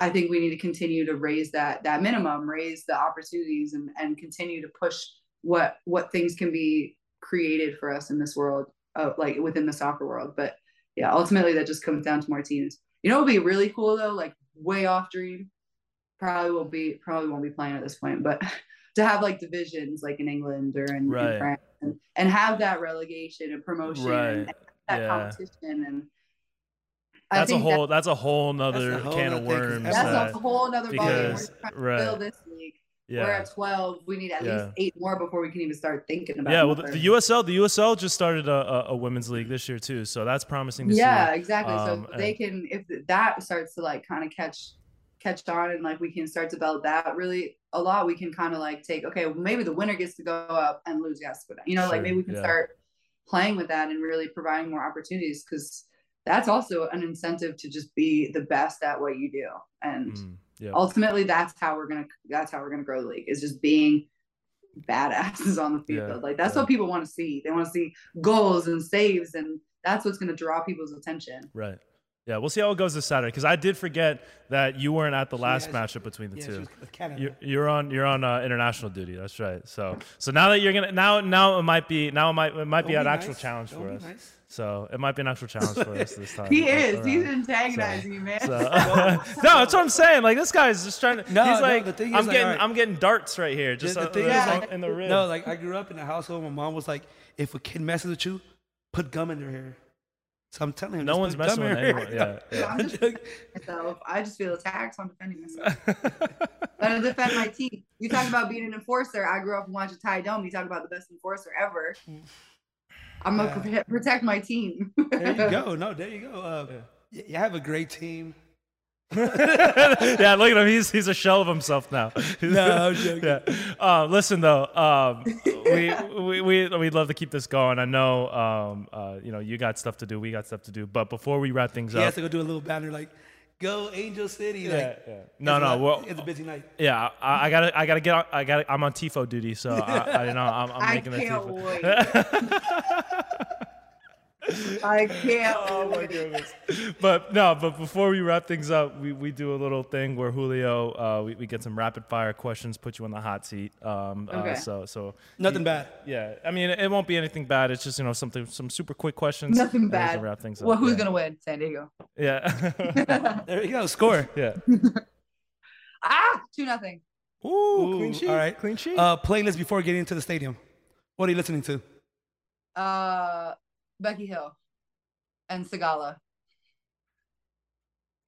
I think we need to continue to raise that that minimum, raise the opportunities, and, and continue to push what what things can be created for us in this world, uh, like within the soccer world. But yeah, ultimately that just comes down to more teams. You know, it'll be really cool though, like way off dream. Probably will be probably won't be playing at this point, but to have like divisions like in England or in, right. in France, and, and have that relegation and promotion right. and that yeah. competition and. That's a whole. That's, that's a whole nother a whole can of worms. That's that, a whole nother because, ball game. We're trying to build this league. Yeah. We're at twelve. We need at yeah. least eight more before we can even start thinking about. Yeah. Well, the, the U S L, the U S L just started a, a women's league this year too, so that's promising to yeah, see. Yeah, exactly. Um, so they can, if that starts to like kind of catch catch on and like we can start to build that really a lot. We can kind of like take, okay, well, maybe the winner gets to go up and lose gets to go down. You know, sure, like maybe we can yeah. start playing with that and really providing more opportunities, because that's also an incentive to just be the best at what you do. And mm, yeah. ultimately that's how we're going to, that's how we're going to grow the league, is just being badasses on the field. Yeah, like that's yeah. what people want to see. They want to see goals and saves, and that's what's going to draw people's attention. Right. Yeah, we'll see how it goes this Saturday, because I did forget that you weren't at the last yeah, matchup between the yeah, two. You're, you're on, you're on uh, international duty. That's right. So, so now that you're gonna, now, now it might be, now it might, it might be, be an nice. actual challenge Don't for us. Nice. So it might be an actual challenge for us this time. He is. Around. He's antagonizing so, you, man. So. No, that's what I'm saying. Like this guy is just trying to. No, he's like, no, the thing is, I'm like, getting, right. I'm getting darts right here, just the, the thing uh, is, like, in the rib. No, like I grew up in a household. My mom was like, if a kid messes with you, put gum in their hair. So I'm telling him, no one's messing with anyone. Yeah, yeah. I'm just myself. I just feel attacked, so I'm defending myself. Gotta defend my team. You talk about being an enforcer. I grew up watching Ty Dome. You talk about the best enforcer ever. I'm yeah. gonna protect my team. There you go. No, there you go. Uh, yeah. You have a great team. Yeah, look at him. He's he's a shell of himself now. No, I'm joking. Yeah. Uh, listen though, um, we, we we we'd love to keep this going. I know, um, uh, you know, you got stuff to do, we got stuff to do. But before we wrap things he up, he has to go do a little banner like, "Go Angel City!" Yeah, like, yeah. No, no, well, it's a busy night. Yeah, I, I gotta, I gotta get, on, I gotta, I'm on Tifo duty, so I, I you know, I'm, I'm I making that Tifo. Wait. I can't. Oh my goodness. But no, but before we wrap things up, we, we do a little thing where Julio, uh, we, we get some rapid fire questions, put you on the hot seat. Um, okay. uh, so, so nothing you, bad. Yeah. I mean, it won't be anything bad. It's just, you know, something, some super quick questions. Nothing bad. We can wrap things up. Well, who's yeah. going to win? San Diego. Yeah. There you go. Score. Yeah. ah, two nothing. Ooh, Ooh, clean sheet. All right. Clean sheet. Uh, playlist before getting into the stadium. What are you listening to? Uh, Becky Hill and Segala.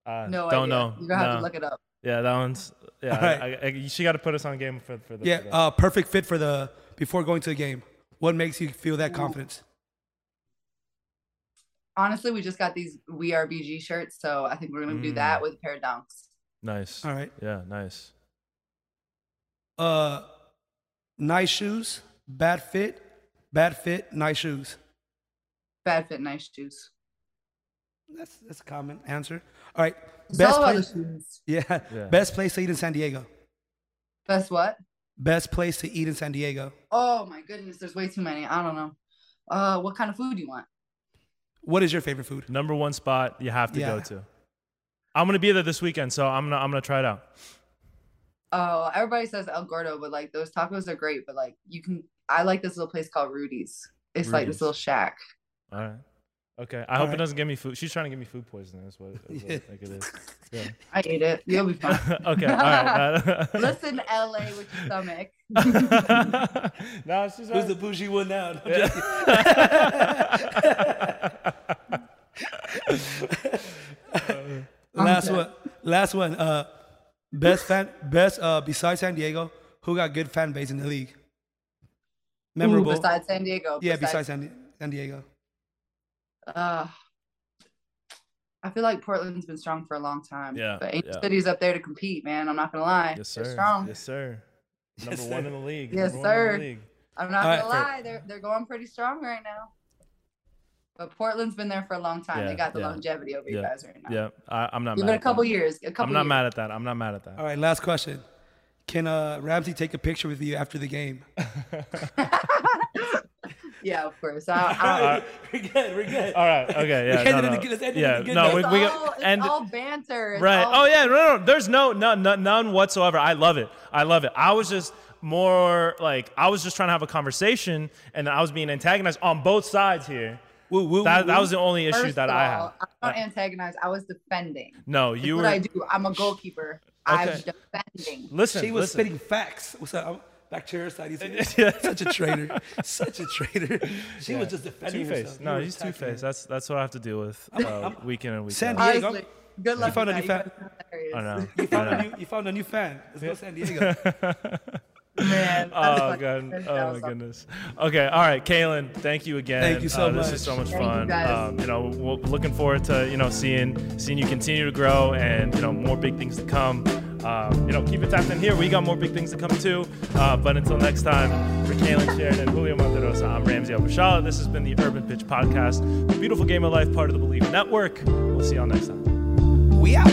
Uh, no, don't idea. know. You're gonna have no. to look it up. Yeah, that one's. Yeah, right. I, I, she got to put us on game for for the. Yeah, for the. Uh, perfect fit for the before going to the game. What makes you feel that confidence? Honestly, we just got these We Are B G shirts, so I think we're gonna mm. do that with a pair of dunks. Nice. All right. Yeah, nice. Uh, nice shoes. Bad fit. Bad fit. Nice shoes. Bad fit, nice shoes. That's that's a common answer. All right. It's best all about place, the shoes. Yeah. yeah. Best place to eat in San Diego. Best what? Best place to eat in San Diego. Oh my goodness, there's way too many. I don't know. Uh, what kind of food do you want? What is your favorite food? Number one spot you have to yeah. go to. I'm gonna be there this weekend, so I'm gonna I'm gonna try it out. Oh, everybody says El Gordo, but like those tacos are great. But like you can, I like this little place called Rudy's. It's Rudy's. Like this little shack. All right. Okay. I All hope right. it doesn't give me food. She's trying to give me food poisoning. That's what, that's what yeah. I think it is. Yeah. I ate it. You'll be fine. Okay. All right. Listen, L A with your stomach. No, she's right. Who's the bougie one now? No, yeah. Last one. Last one. Uh, best fan. Best. Uh, besides San Diego, who got good fan base in the league? Memorable. Ooh, besides San Diego. Yeah. Besides, besides San Diego. San Diego. Uh, I feel like Portland's been strong for a long time. Yeah, but Angel yeah. City's up there to compete, man. I'm not gonna lie. Yes, sir. They're strong. Yes, sir. Number yes, one sir. in the league. Yes, Number sir. One in the league. I'm not All gonna right, lie. For... They're they're going pretty strong right now. But Portland's been there for a long time. Yeah, they got the yeah, longevity over yeah, you guys right now. Yeah, I, I'm not. Even a couple that. years. A couple. I'm not years. mad at that. I'm not mad at that. All right, last question. Can uh, Ramsey take a picture with you after the game? Yeah, of course. I, I, we're good. We're good. All right. Okay. Yeah. No, no. Good, yeah. No. We, we, all, it's and, all banter. It's right. All oh yeah. No. No. There's no, no. No. None whatsoever. I love it. I love it. I was just more like I was just trying to have a conversation, and I was being antagonized on both sides here. Woo, woo, that, woo. That was the only issue First that all, I had. I don't antagonize. I was defending. No, you That's were. What I do. I'm a goalkeeper. Okay. I was defending. Listen. She was listen. spitting facts. What's up? Back to her side, he's yeah. such a traitor, such a traitor. She yeah. was just defending two-faced. herself. No, he he's two-faced. That's that's what I have to deal with uh, weekend and weekend. San Diego, honestly, good luck. You found a new fan. I know. You found a new. You found a new fan. It's yeah. no San Diego. man. Oh, God. Oh, my goodness. Okay. All right, Kailen, thank you again. Thank you so uh, much. This is so much thank fun. You, um, you know, we're looking forward to, you know, seeing seeing you continue to grow and, you know, more big things to come. Uh, you know, keep it tapped in here. We got more big things to come, too. Uh, but until next time, for Kailen Sheridan, Julio Monterosa, I'm Ramsey Abushala. This has been the Urban Pitch Podcast, the beautiful game of life, part of the Believe Network. We'll see y'all next time. We out.